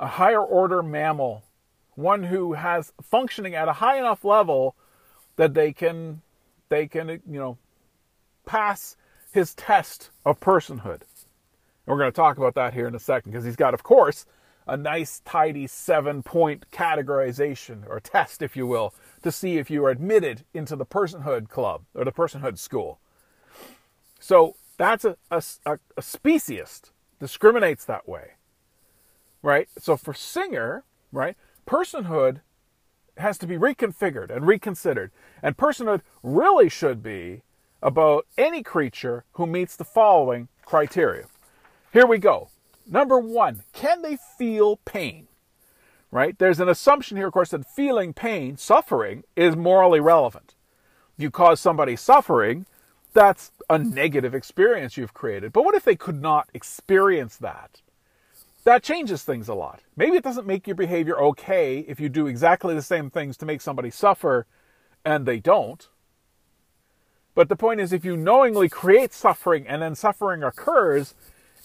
a higher order mammal, one who has functioning at a high enough level that they can, you know, pass his test of personhood. And we're going to talk about that here in a second, because he's got, of course, a nice tidy 7-point categorization or test, if you will, to see if you are admitted into the personhood club or the personhood school. So that's a speciesist discriminates that way. Right? So for Singer, right, personhood has to be reconfigured and reconsidered. And personhood really should be about any creature who meets the following criteria. Here we go. Number one, can they feel pain? Right? There's an assumption here, of course, that feeling pain, suffering, is morally relevant. If you cause somebody suffering, that's a negative experience you've created. But what if they could not experience that? That changes things a lot. Maybe it doesn't make your behavior okay if you do exactly the same things to make somebody suffer and they don't. But the point is, if you knowingly create suffering and then suffering occurs,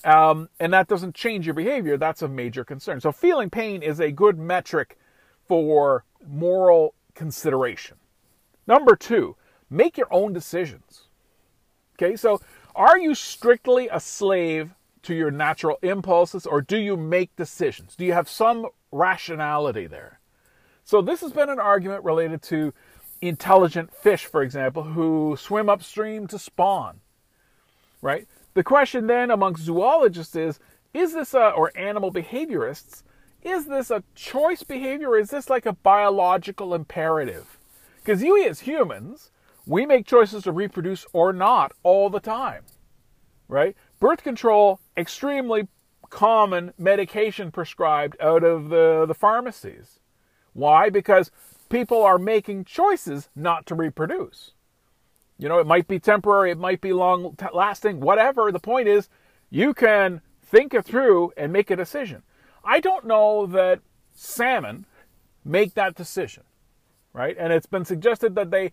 and that doesn't change your behavior, that's a major concern. So feeling pain is a good metric for moral consideration. Number two, make your own decisions. Okay, so are you strictly a slave to your natural impulses, or do you make decisions? Do you have some rationality there? So this has been an argument related to intelligent fish, for example, who swim upstream to spawn, right? The question then amongst zoologists is this or animal behaviorists, is this a choice behavior, or is this like a biological imperative? Because you as humans, we make choices to reproduce or not all the time, right? Birth control, extremely common medication prescribed out of the pharmacies. Why? Because people are making choices not to reproduce. You know, it might be temporary, it might be long-lasting, whatever. The point is, you can think it through and make a decision. I don't know that salmon make that decision, right? And it's been suggested that they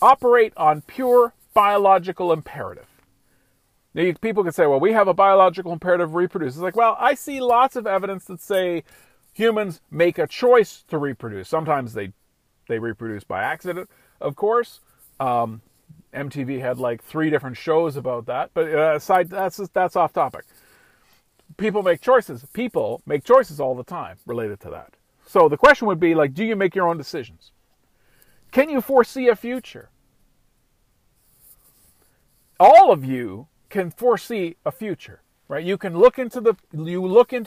operate on pure biological imperative. Now, people can say, well, we have a biological imperative to reproduce. It's like, well, I see lots of evidence that say humans make a choice to reproduce. Sometimes they reproduce by accident, of course. MTV had like 3 different shows about that, but aside, that's off topic. People make choices. People make choices all the time related to that. So the question would be, like, do you make your own decisions? Can you foresee a future? All of you can foresee a future, right? You can look into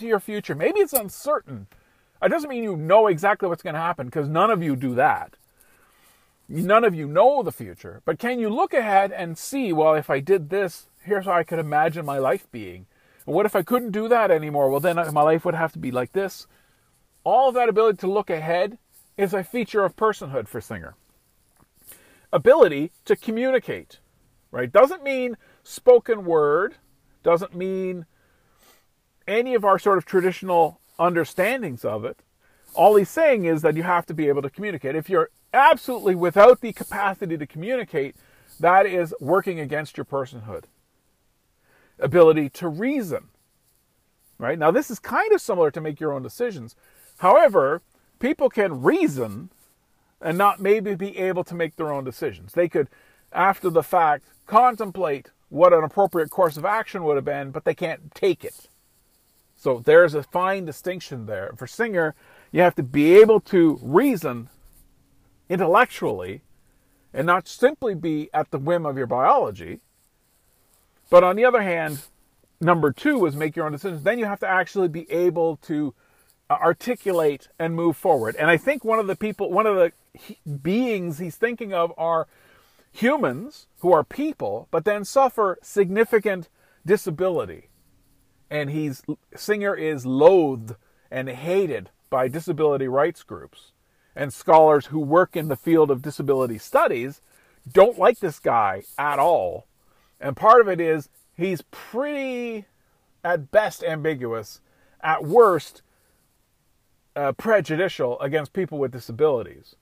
your future. Maybe it's uncertain. It doesn't mean you know exactly what's going to happen, because none of you do that. None of you know the future, but can you look ahead and see, well, if I did this, here's how I could imagine my life being. And what if I couldn't do that anymore? Well, then my life would have to be like this. All of that ability to look ahead is a feature of personhood for Singer. Ability to communicate, right? Doesn't mean spoken word, doesn't mean any of our sort of traditional understandings of it. All he's saying is that you have to be able to communicate. If you're absolutely without the capacity to communicate, that is working against your personhood. Ability to reason, right? Now, this is kind of similar to make your own decisions. However, people can reason and not maybe be able to make their own decisions. They could, after the fact, contemplate what an appropriate course of action would have been, but they can't take it. So there's a fine distinction there. For Singer, you have to be able to reason intellectually and not simply be at the whim of your biology. But on the other hand, number 2 was make your own decisions. Then you have to actually be able to articulate and move forward. And I think one of the beings he's thinking of are humans who are people, but then suffer significant disability. And Singer is loathed and hated by disability rights groups. And scholars who work in the field of disability studies don't like this guy at all. And part of it is he's pretty, at best, ambiguous, at worst, prejudicial against people with disabilities.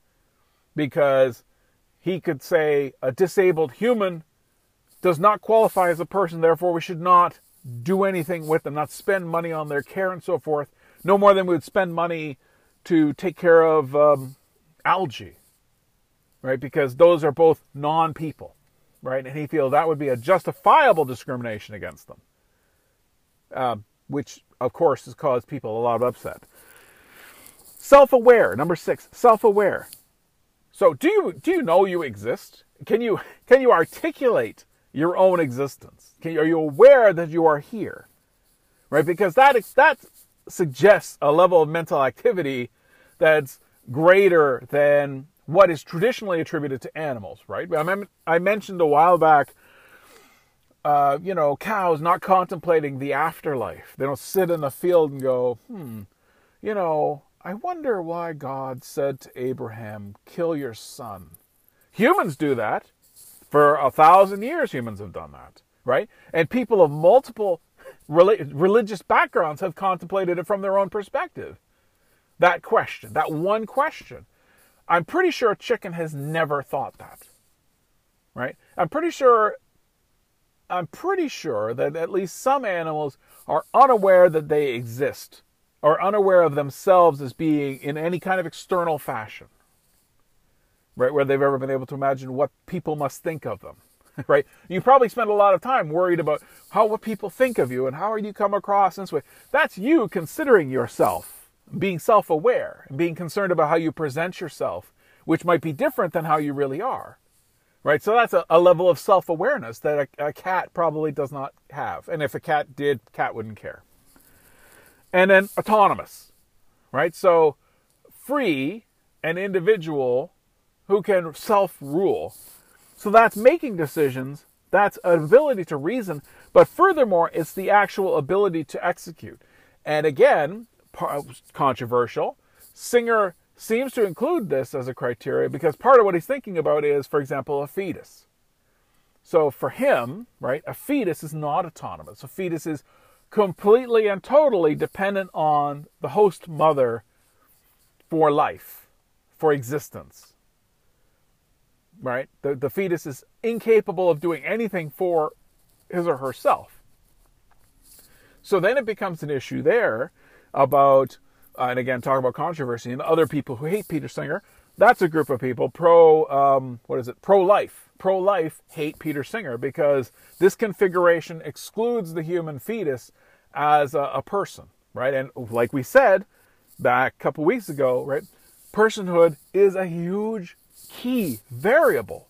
Because he could say a disabled human does not qualify as a person, therefore we should not do anything with them, not spend money on their care and so forth, no more than we would spend money to take care of algae, right? Because those are both non-people, right? And he feels that would be a justifiable discrimination against them, which, of course, has caused people a lot of upset. Self-aware, number 6, self-aware. So do you know you exist? Can you articulate your own existence? Are you aware that you are here, right? Because that suggests a level of mental activity that's greater than what is traditionally attributed to animals, right? I mentioned a while back, you know, cows not contemplating the afterlife. They don't sit in the field and go, you know, I wonder why God said to Abraham, kill your son. Humans do that. For 1,000 years, humans have done that, right? And people of multiple religious backgrounds have contemplated it from their own perspective. That question, that one question. I'm pretty sure a chicken has never thought that, right? I'm pretty sure that at least some animals are unaware that they exist, or unaware of themselves as being in any kind of external fashion, right? Where they've ever been able to imagine what people must think of them. Right? You probably spend a lot of time worried about what people think of you and how you come across in this way. That's you considering yourself, being self-aware, and being concerned about how you present yourself, which might be different than how you really are. Right? So that's a level of self-awareness that a cat probably does not have. And if a cat did, cat wouldn't care. And then autonomous. Right? So free, an individual who can self-rule. So that's making decisions, that's an ability to reason, but furthermore, it's the actual ability to execute. And again, controversial, Singer seems to include this as a criteria because part of what he's thinking about is, for example, a fetus. So for him, right, a fetus is not autonomous. A fetus is completely and totally dependent on the host mother for life, for existence, right? The fetus is incapable of doing anything for his or herself. So then it becomes an issue there about, and again, talk about controversy and other people who hate Peter Singer. That's a group of people, pro-life. Pro-life hate Peter Singer because this configuration excludes the human fetus as a person, right? And like we said back a couple weeks ago, right, personhood is a huge key variable.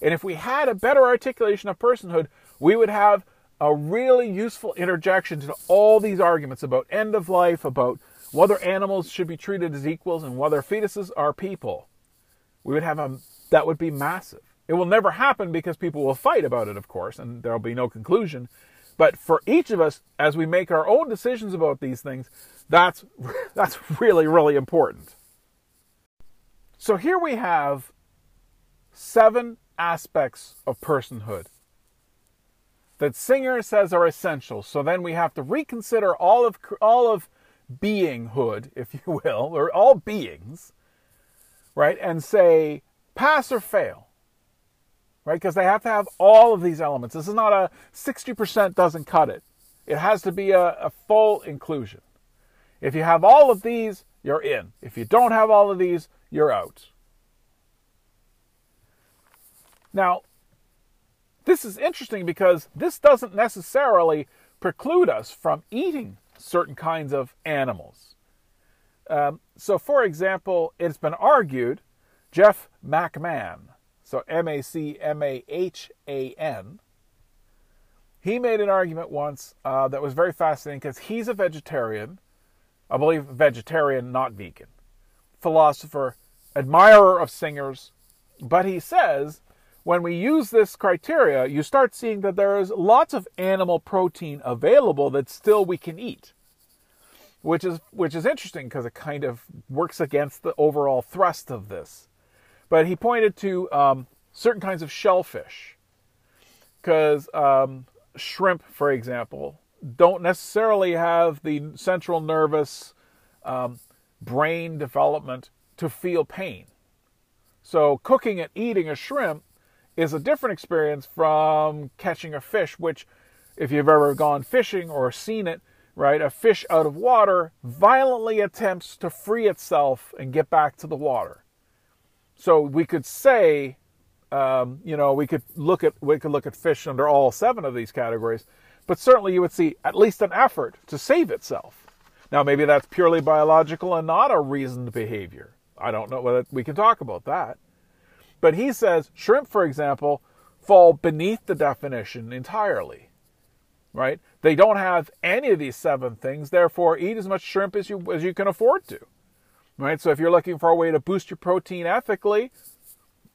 And if we had a better articulation of personhood, we would have a really useful interjection to all these arguments about end of life, about whether animals should be treated as equals and whether fetuses are people. We would have that would be massive. It will never happen because people will fight about it, of course, and there'll be no conclusion. But for each of us, as we make our own decisions about these things, that's really, really important. So here we have 7 aspects of personhood that Singer says are essential. So then we have to reconsider all of beinghood, if you will, or all beings, right? And say, pass or fail, right? Because they have to have all of these elements. This is not a 60% doesn't cut it. It has to be a full inclusion. If you have all of these, you're in. If you don't have all of these, you're out. Now, this is interesting because this doesn't necessarily preclude us from eating certain kinds of animals. So, for example, it's been argued, Jeff MacMahon, so M-A-C-M-A-H-A-N, he made an argument once that was very fascinating because he's a vegetarian, I believe vegetarian, not vegan, philosopher, admirer of Singer's, but he says when we use this criteria, you start seeing that there is lots of animal protein available that still we can eat, which is interesting because it kind of works against the overall thrust of this. But he pointed to certain kinds of shellfish because shrimp, for example, don't necessarily have the central nervous brain development to feel pain. So cooking and eating a shrimp is a different experience from catching a fish, which if you've ever gone fishing or seen it, right, a fish out of water violently attempts to free itself and get back to the water. So we could say, you know, we could look at fish under all 7 of these categories, but certainly you would see at least an effort to save itself. Now, maybe that's purely biological and not a reasoned behavior. I don't know whether we can talk about that. But he says shrimp, for example, fall beneath the definition entirely, right? They don't have any of these 7 things, therefore eat as much shrimp as you can afford to, right? So if you're looking for a way to boost your protein ethically,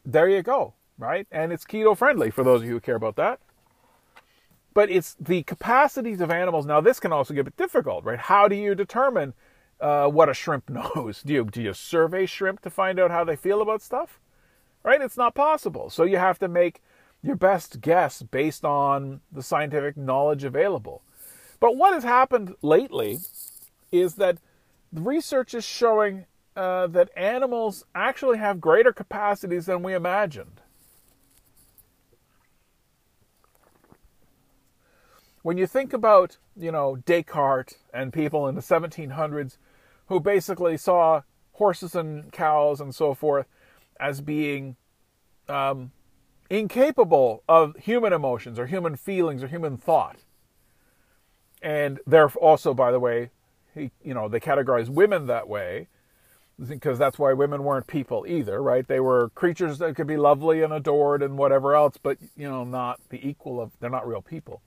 there you go, right? And it's keto-friendly for those of you who care about that. But it's the capacities of animals. Now, this can also get a bit difficult, right? How do you determine what a shrimp knows? Do you survey shrimp to find out how they feel about stuff? Right? It's not possible. So you have to make your best guess based on the scientific knowledge available. But what has happened lately is that the research is showing that animals actually have greater capacities than we imagined. When you think about, you know, Descartes and people in the 1700s who basically saw horses and cows and so forth as being incapable of human emotions or human feelings or human thought. And they're also, by the way, you know, they categorize women that way because that's why women weren't people either, right? They were creatures that could be lovely and adored and whatever else, but, you know, not the equal of, they're not real people.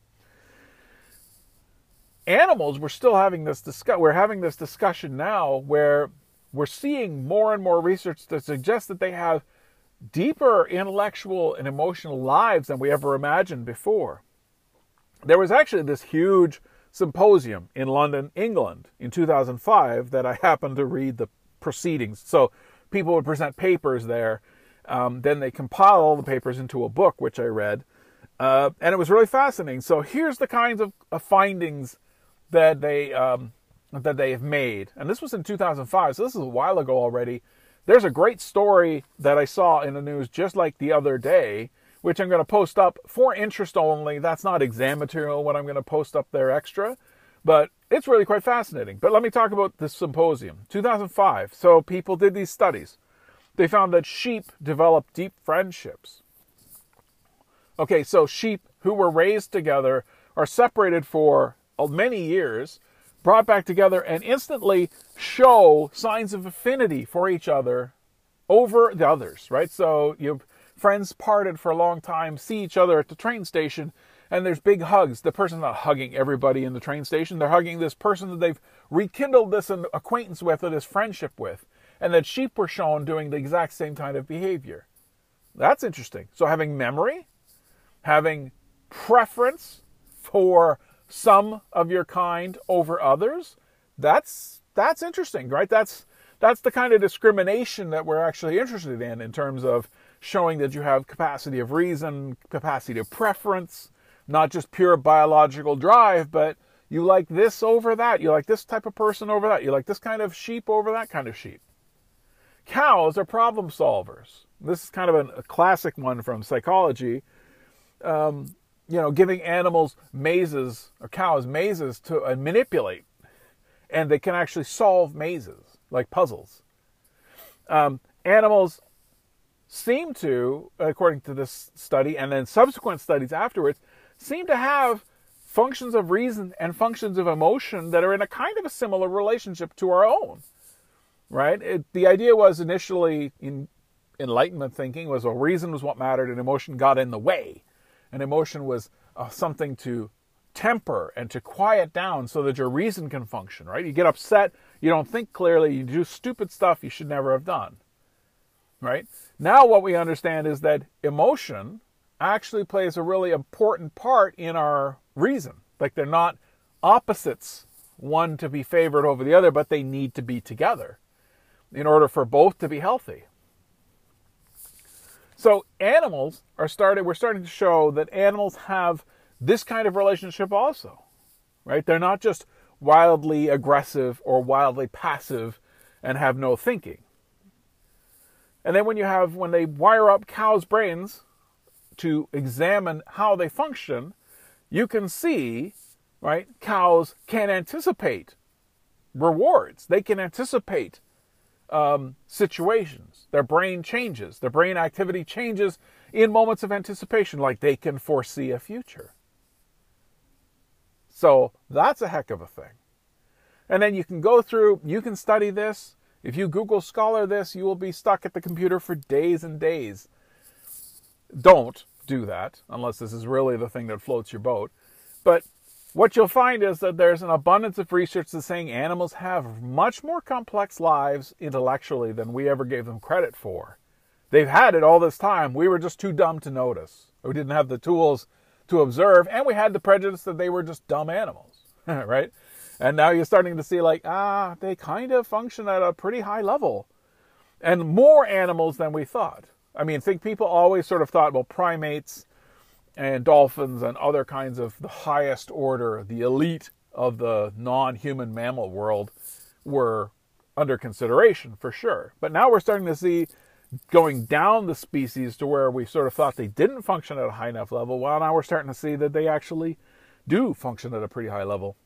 Animals, we're having this discussion now where we're seeing more and more research that suggests that they have deeper intellectual and emotional lives than we ever imagined before. There was actually this huge symposium in London, England in 2005 that I happened to read the proceedings. So people would present papers there. Then they compile all the papers into a book, which I read. And it was really fascinating. So here's the kinds of findings that they have made. And this was in 2005, so this is a while ago already. There's a great story that I saw in the news just like the other day, which I'm going to post up for interest only. That's not exam material when I'm going to post up there extra, but it's really quite fascinating. But let me talk about this symposium. 2005, so people did these studies. They found that sheep developed deep friendships. Okay, so sheep who were raised together are separated for many years, brought back together, and instantly show signs of affinity for each other over the others, right? So you friends parted for a long time, see each other at the train station, and there's big hugs. The person's not hugging everybody in the train station. They're hugging this person that they've rekindled this acquaintance with or this friendship with, and that sheep were shown doing the exact same kind of behavior. That's interesting. So having memory, having preference for some of your kind over others, that's interesting, right? That's the kind of discrimination that we're actually interested in terms of showing that you have capacity of reason, capacity of preference, not just pure biological drive, but you like this over that, you like this type of person over that, you like this kind of sheep over that kind of sheep. Cows are problem solvers. This is kind of a classic one from psychology. You know, giving animals mazes, or cows mazes to manipulate, and they can actually solve mazes, like puzzles. Animals seem to, according to this study, and then subsequent studies afterwards, seem to have functions of reason and functions of emotion that are in a kind of a similar relationship to our own, right? The idea was initially in Enlightenment thinking was, well, reason was what mattered and emotion got in the way. And emotion was something to temper and to quiet down so that your reason can function, right? You get upset, you don't think clearly, you do stupid stuff you should never have done, right? Now what we understand is that emotion actually plays a really important part in our reason. Like they're not opposites, one to be favored over the other, but they need to be together in order for both to be healthy. So animals are we're starting to show that animals have this kind of relationship also, right? They're not just wildly aggressive or wildly passive and have no thinking. And then when they wire up cows' brains to examine how they function, you can see, right, cows can anticipate rewards. They can anticipate situations. Their brain changes. Their brain activity changes in moments of anticipation, like they can foresee a future. So that's a heck of a thing. And then you can go through, you can study this. If you Google Scholar this, you will be stuck at the computer for days and days. Don't do that, unless this is really the thing that floats your boat. But what you'll find is that there's an abundance of research that's saying animals have much more complex lives intellectually than we ever gave them credit for. They've had it all this time. We were just too dumb to notice. We didn't have the tools to observe, and we had the prejudice that they were just dumb animals, right? And now you're starting to see like, they kind of function at a pretty high level. And more animals than we thought. I mean, think people always sort of thought, well, primates and dolphins and other kinds of the highest order, the elite of the non-human mammal world were under consideration for sure. But now we're starting to see going down the species to where we sort of thought they didn't function at a high enough level. Well, now we're starting to see that they actually do function at a pretty high level.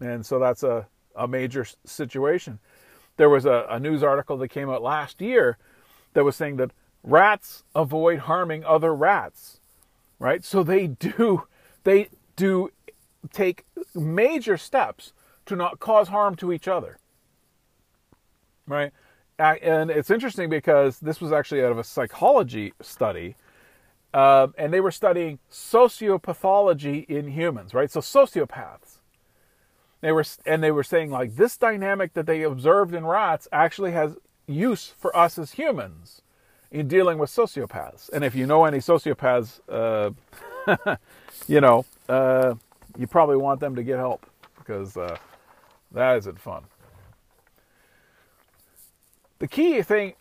And so that's a major situation. There was a news article that came out last year that was saying that rats avoid harming other rats. Right? So they do take major steps to not cause harm to each other. Right? And it's interesting because this was actually out of a psychology study, and they were studying sociopathology in humans, right? So sociopaths. They were saying like this dynamic that they observed in rats actually has use for us as humans in dealing with sociopaths. And if you know any sociopaths, you probably want them to get help because that isn't fun. The key thing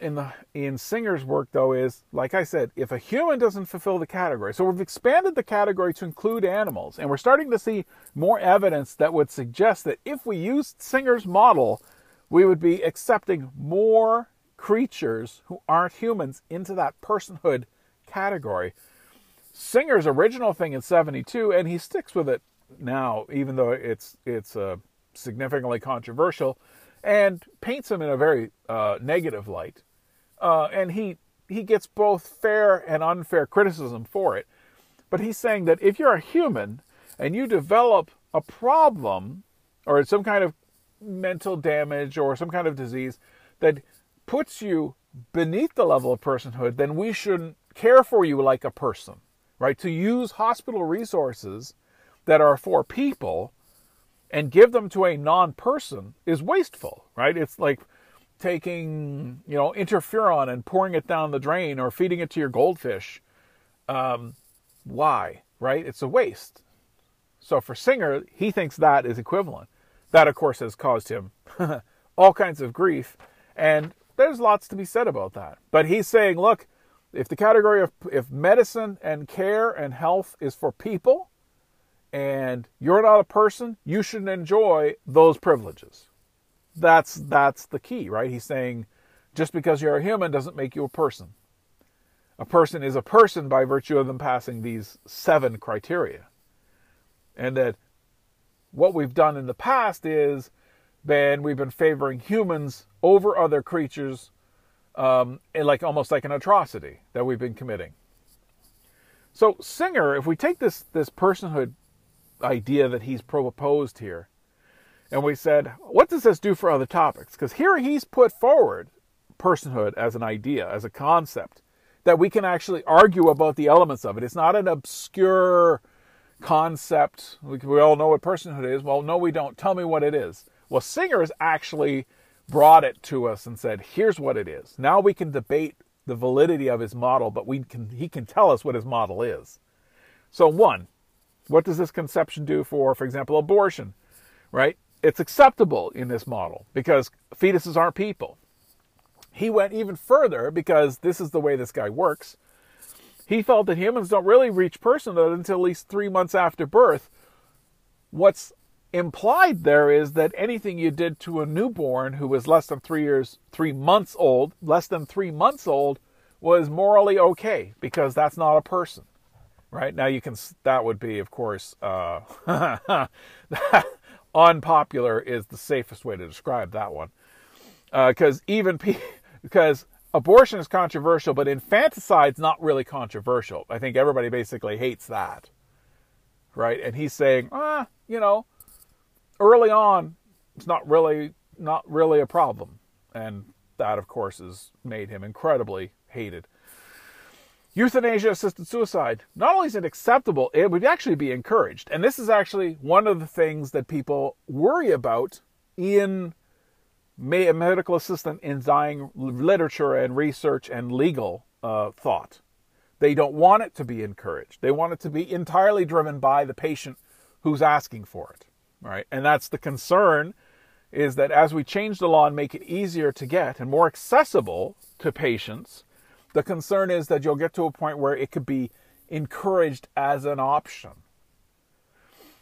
in Singer's work, though, is, like I said, if a human doesn't fulfill the category. So we've expanded the category to include animals, and we're starting to see more evidence that would suggest that if we used Singer's model, we would be accepting more creatures who aren't humans into that personhood category. Singer's original thing in '72, and he sticks with it now, even though it's significantly controversial, and paints him in a very negative light. And he gets both fair and unfair criticism for it. But he's saying that if you're a human and you develop a problem or some kind of mental damage or some kind of disease that puts you beneath the level of personhood, then we shouldn't care for you like a person, right? To use hospital resources that are for people and give them to a non-person is wasteful, right? It's like taking, you know, interferon and pouring it down the drain or feeding it to your goldfish. Why, right? It's a waste. So for Singer, he thinks that is equivalent. That, of course, has caused him all kinds of grief. And there's lots to be said about that. But he's saying, look, if the category of if medicine and care and health is for people, and you're not a person, you shouldn't enjoy those privileges. That's the key, right? He's saying just because you're a human doesn't make you a person. A person is a person by virtue of them passing these 7 criteria. And that what we've done in the past is then we've been favoring humans over other creatures, like almost like an atrocity that we've been committing. So Singer, if we take this personhood idea that he's proposed here, and we said, what does this do for other topics? Because here he's put forward personhood as an idea, as a concept, that we can actually argue about the elements of it. It's not an obscure concept. We all know what personhood is. Well, no, we don't. Tell me what it is. Well, Singer has actually brought it to us and said, here's what it is. Now we can debate the validity of his model, but he can tell us what his model is. So one, what does this conception do for example, abortion, right? It's acceptable in this model because fetuses aren't people. He went even further because this is the way this guy works. He felt that humans don't really reach personhood until at least 3 months after birth. What's implied there is that anything you did to a newborn who was less than 3 months old, was morally okay because that's not a person. Right now, that would be, of course, unpopular is the safest way to describe that one, because abortion is controversial, but infanticide's not really controversial. I think everybody basically hates that, right? And he's saying, early on, it's not really a problem, and that, of course, has made him incredibly hated. Euthanasia-assisted suicide, not only is it acceptable, it would actually be encouraged. And this is actually one of the things that people worry about in medical assistant in dying literature and research and legal thought. They don't want it to be encouraged. They want it to be entirely driven by the patient who's asking for it, right? And that's the concern, is that as we change the law and make it easier to get and more accessible to patients, the concern is that you'll get to a point where it could be encouraged as an option.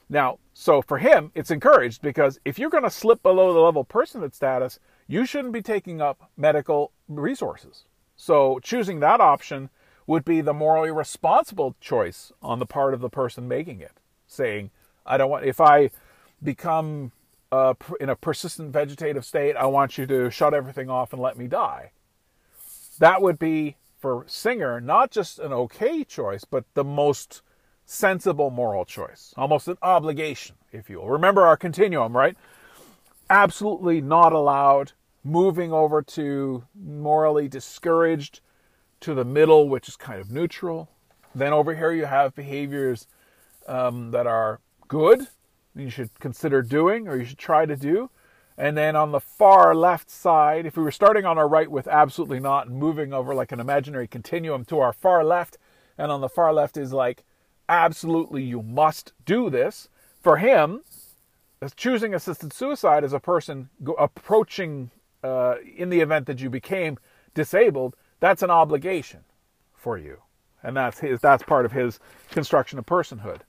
Now, so for him, it's encouraged because if you're going to slip below the level of personhood status, you shouldn't be taking up medical resources. So choosing that option would be the morally responsible choice on the part of the person making it, saying, I don't want, if I become in a persistent vegetative state, I want you to shut everything off and let me die. That would be, for Singer, not just an okay choice, but the most sensible moral choice. Almost an obligation, if you will. Remember our continuum, right? Absolutely not allowed, moving over to morally discouraged, to the middle, which is kind of neutral. Then over here you have behaviors that are good, you should consider doing, or you should try to do. And then on the far left side, if we were starting on our right with absolutely not and moving over like an imaginary continuum to our far left, and on the far left is like, absolutely you must do this. For him, choosing assisted suicide as a person approaching in the event that you became disabled, that's an obligation for you. And that's his, that's part of his construction of personhood.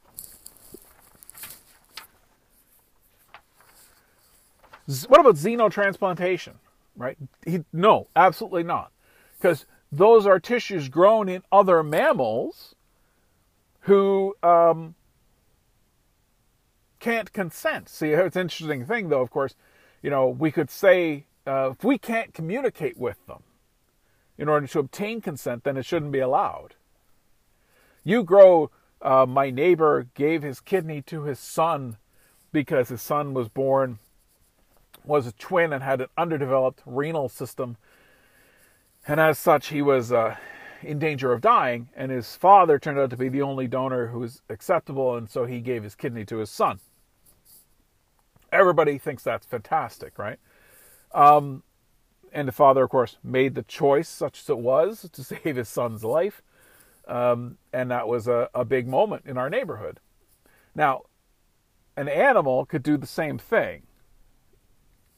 What about xenotransplantation, right? No, absolutely not. Because those are tissues grown in other mammals who can't consent. See, it's an interesting thing, though, of course. You know, we could say if we can't communicate with them in order to obtain consent, then it shouldn't be allowed. You grow, my neighbor gave his kidney to his son because his son was born, was a twin and had an underdeveloped renal system. And as such, he was in danger of dying. And his father turned out to be the only donor who was acceptable. And so he gave his kidney to his son. Everybody thinks that's fantastic, right? And the father, of course, made the choice, such as it was, to save his son's life. And that was a big moment in our neighborhood. Now, an animal could do the same thing.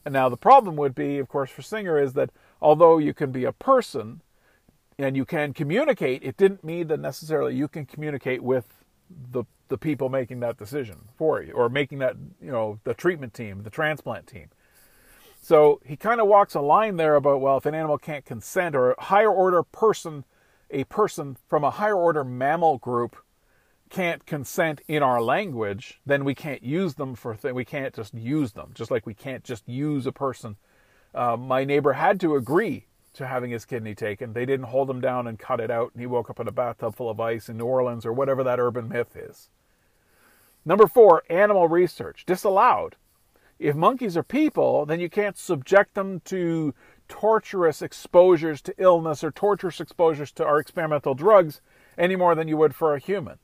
And now the problem would be, of course, for Singer is that although you can be a person and you can communicate, it didn't mean that necessarily you can communicate with the people making that decision for you, or making that, you know, the treatment team, the transplant team. So he kind of walks a line there about, well, if an animal can't consent, or a higher order person, a person from a higher order mammal group can't consent in our language, then we can't use them for things. We can't just use them, just like we can't just use a person. My neighbor had to agree to having his kidney taken. They didn't hold him down and cut it out, and he woke up in a bathtub full of ice in New Orleans, or whatever that urban myth is. Number 4, animal research. Disallowed. If monkeys are people, then you can't subject them to torturous exposures to illness or torturous exposures to our experimental drugs any more than you would for a human.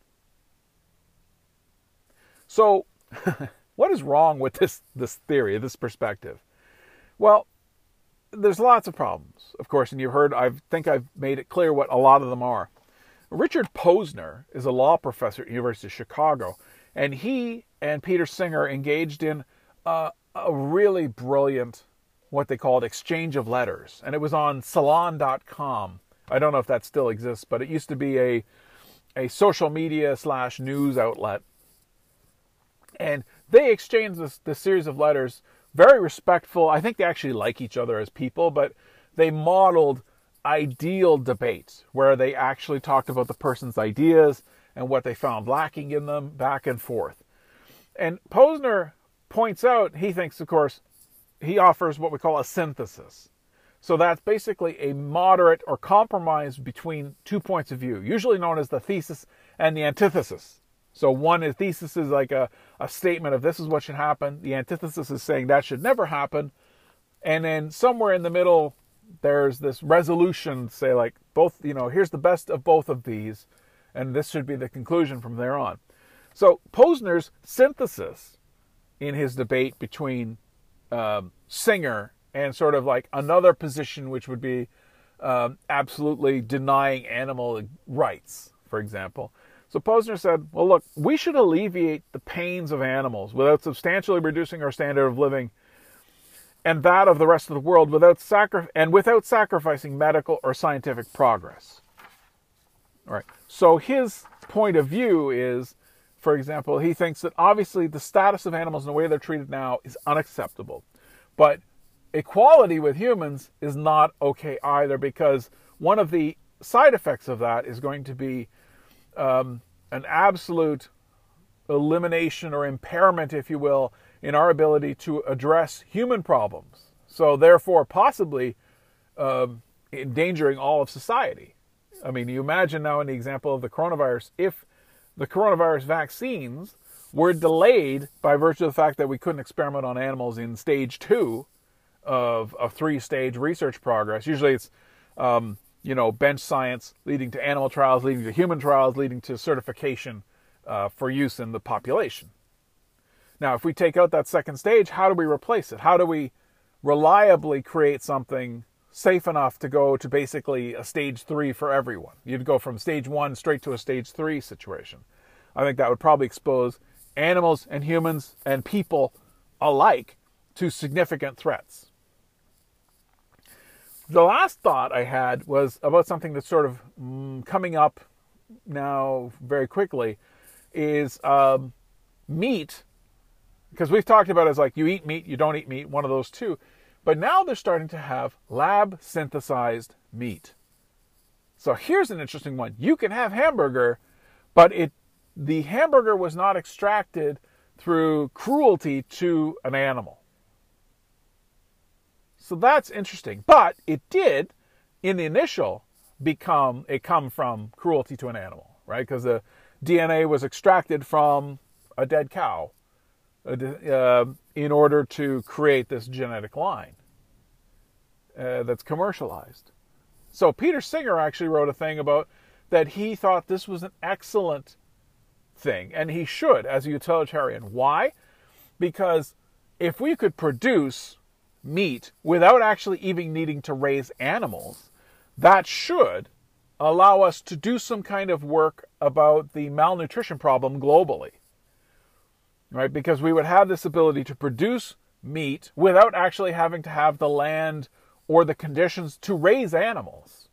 So, what is wrong with this theory, this perspective? Well, there's lots of problems, of course, and you've heard, I think I've made it clear what a lot of them are. Richard Posner is a law professor at the University of Chicago, and he and Peter Singer engaged in a really brilliant, what they called exchange of letters, and it was on salon.com. I don't know if that still exists, but it used to be a social media / news outlet, and they exchanged this series of letters. Very respectful. I think they actually like each other as people, but they modeled ideal debates where they actually talked about the person's ideas and what they found lacking in them, back and forth. And Posner points out, he thinks, of course, he offers what we call a synthesis. So that's basically a moderate or compromise between two points of view, usually known as the thesis and the antithesis. So one is, thesis is like a statement of this is what should happen. The antithesis is saying that should never happen. And then somewhere in the middle, there's this resolution, say like both, you know, here's the best of both of these, and this should be the conclusion from there on. So Posner's synthesis in his debate between Singer and sort of like another position, which would be absolutely denying animal rights, for example. So Posner said, well, look, we should alleviate the pains of animals without substantially reducing our standard of living and that of the rest of the world, without sacrificing medical or scientific progress. All right. So his point of view is, for example, he thinks that obviously the status of animals and the way they're treated now is unacceptable. But equality with humans is not okay either, because one of the side effects of that is going to be an absolute elimination or impairment, if you will, in our ability to address human problems. So therefore, possibly endangering all of society. I mean, you imagine now in the example of the coronavirus, if the coronavirus vaccines were delayed by virtue of the fact that we couldn't experiment on animals in stage 2 of a 3-stage research progress. Usually it's you know, bench science leading to animal trials, leading to human trials, leading to certification for use in the population. Now, if we take out that 2nd stage, how do we replace it? How do we reliably create something safe enough to go to basically a stage 3 for everyone? You'd go from stage 1 straight to a stage 3 situation. I think that would probably expose animals and humans and people alike to significant threats. The last thought I had was about something that's sort of coming up now very quickly, is meat, because we've talked about it as like you eat meat, you don't eat meat, one of those two. But now they're starting to have lab-synthesized meat. So here's an interesting one. You can have hamburger, but the hamburger was not extracted through cruelty to an animal. So that's interesting. But it did, in the initial, come from cruelty to an animal, right? Because the DNA was extracted from a dead cow in order to create this genetic line that's commercialized. So Peter Singer actually wrote a thing about that he thought this was an excellent thing, and he should, as a utilitarian. Why? Because if we could produce meat without actually even needing to raise animals, that should allow us to do some kind of work about the malnutrition problem globally, right? Because we would have this ability to produce meat without actually having to have the land or the conditions to raise animals.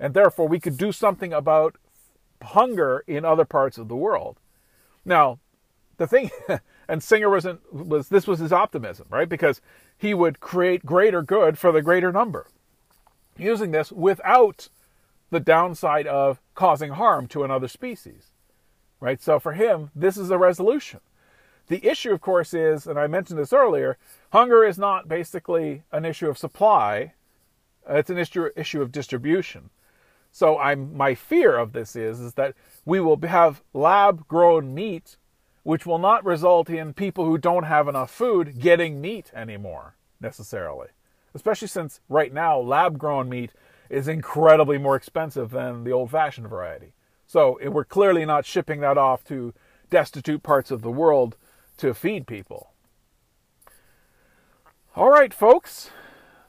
And therefore, we could do something about hunger in other parts of the world. Now, the thing, and Singer this was his optimism, right? Because he would create greater good for the greater number, using this without the downside of causing harm to another species, right? So for him, this is a resolution. The issue, of course, is, and I mentioned this earlier, hunger is not basically an issue of supply. It's an issue of distribution. So my fear of this is that we will have lab-grown meat, which will not result in people who don't have enough food getting meat anymore, necessarily. Especially since, right now, lab-grown meat is incredibly more expensive than the old-fashioned variety. So we're clearly not shipping that off to destitute parts of the world to feed people. All right, folks.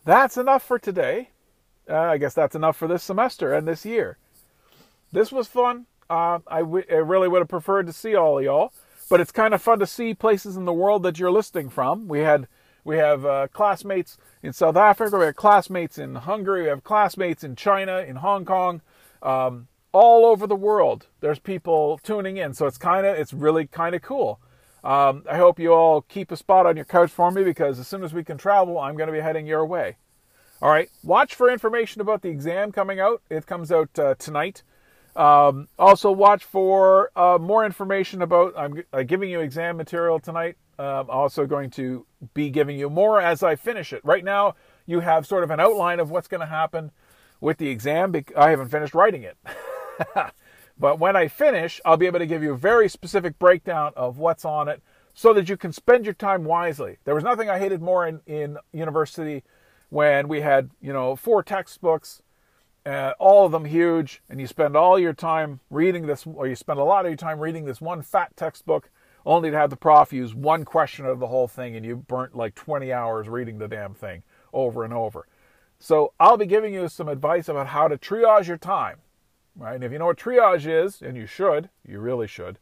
That's enough for today. I guess that's enough for this semester and this year. This was fun. I really would have preferred to see all of y'all. But it's kind of fun to see places in the world that you're listening from. We have classmates in South Africa. We have classmates in Hungary. We have classmates in China, in Hong Kong. All over the world, there's people tuning in. So it's really kind of cool. I hope you all keep a spot on your couch for me, because as soon as we can travel, I'm going to be heading your way. All right, watch for information about the exam coming out. It comes out tonight. Also, watch for more information about, I'm giving you exam material tonight. I'm also going to be giving you more as I finish it. Right now, you have sort of an outline of what's going to happen with the exam. I haven't finished writing it. But when I finish, I'll be able to give you a very specific breakdown of what's on it so that you can spend your time wisely. There was nothing I hated more in university when we had, 4 textbooks, all of them huge, and you spend all your time reading this, or you spend a lot of your time reading this one fat textbook, only to have the prof use one question of the whole thing, and you burnt like 20 hours reading the damn thing over and over. So I'll be giving you some advice about how to triage your time, right? And if you know what triage is, and you really should,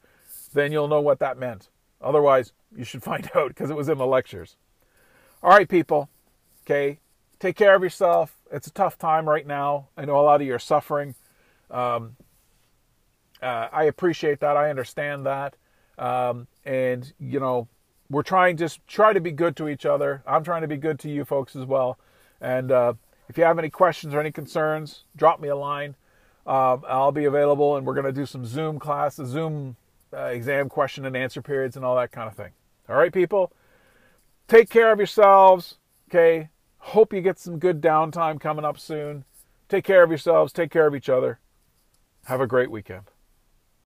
then you'll know what that meant. Otherwise, you should find out, because it was in the lectures. All right, people, okay? Take care of yourself. It's a tough time right now. I know a lot of you are suffering. I appreciate that. I understand that. And, we're trying to try to be good to each other. I'm trying to be good to you folks as well. And if you have any questions or any concerns, drop me a line. I'll be available, and we're going to do some Zoom classes, Zoom exam question and answer periods and all that kind of thing. All right, people? Take care of yourselves, okay? Hope you get some good downtime coming up soon. Take care of yourselves. Take care of each other. Have a great weekend.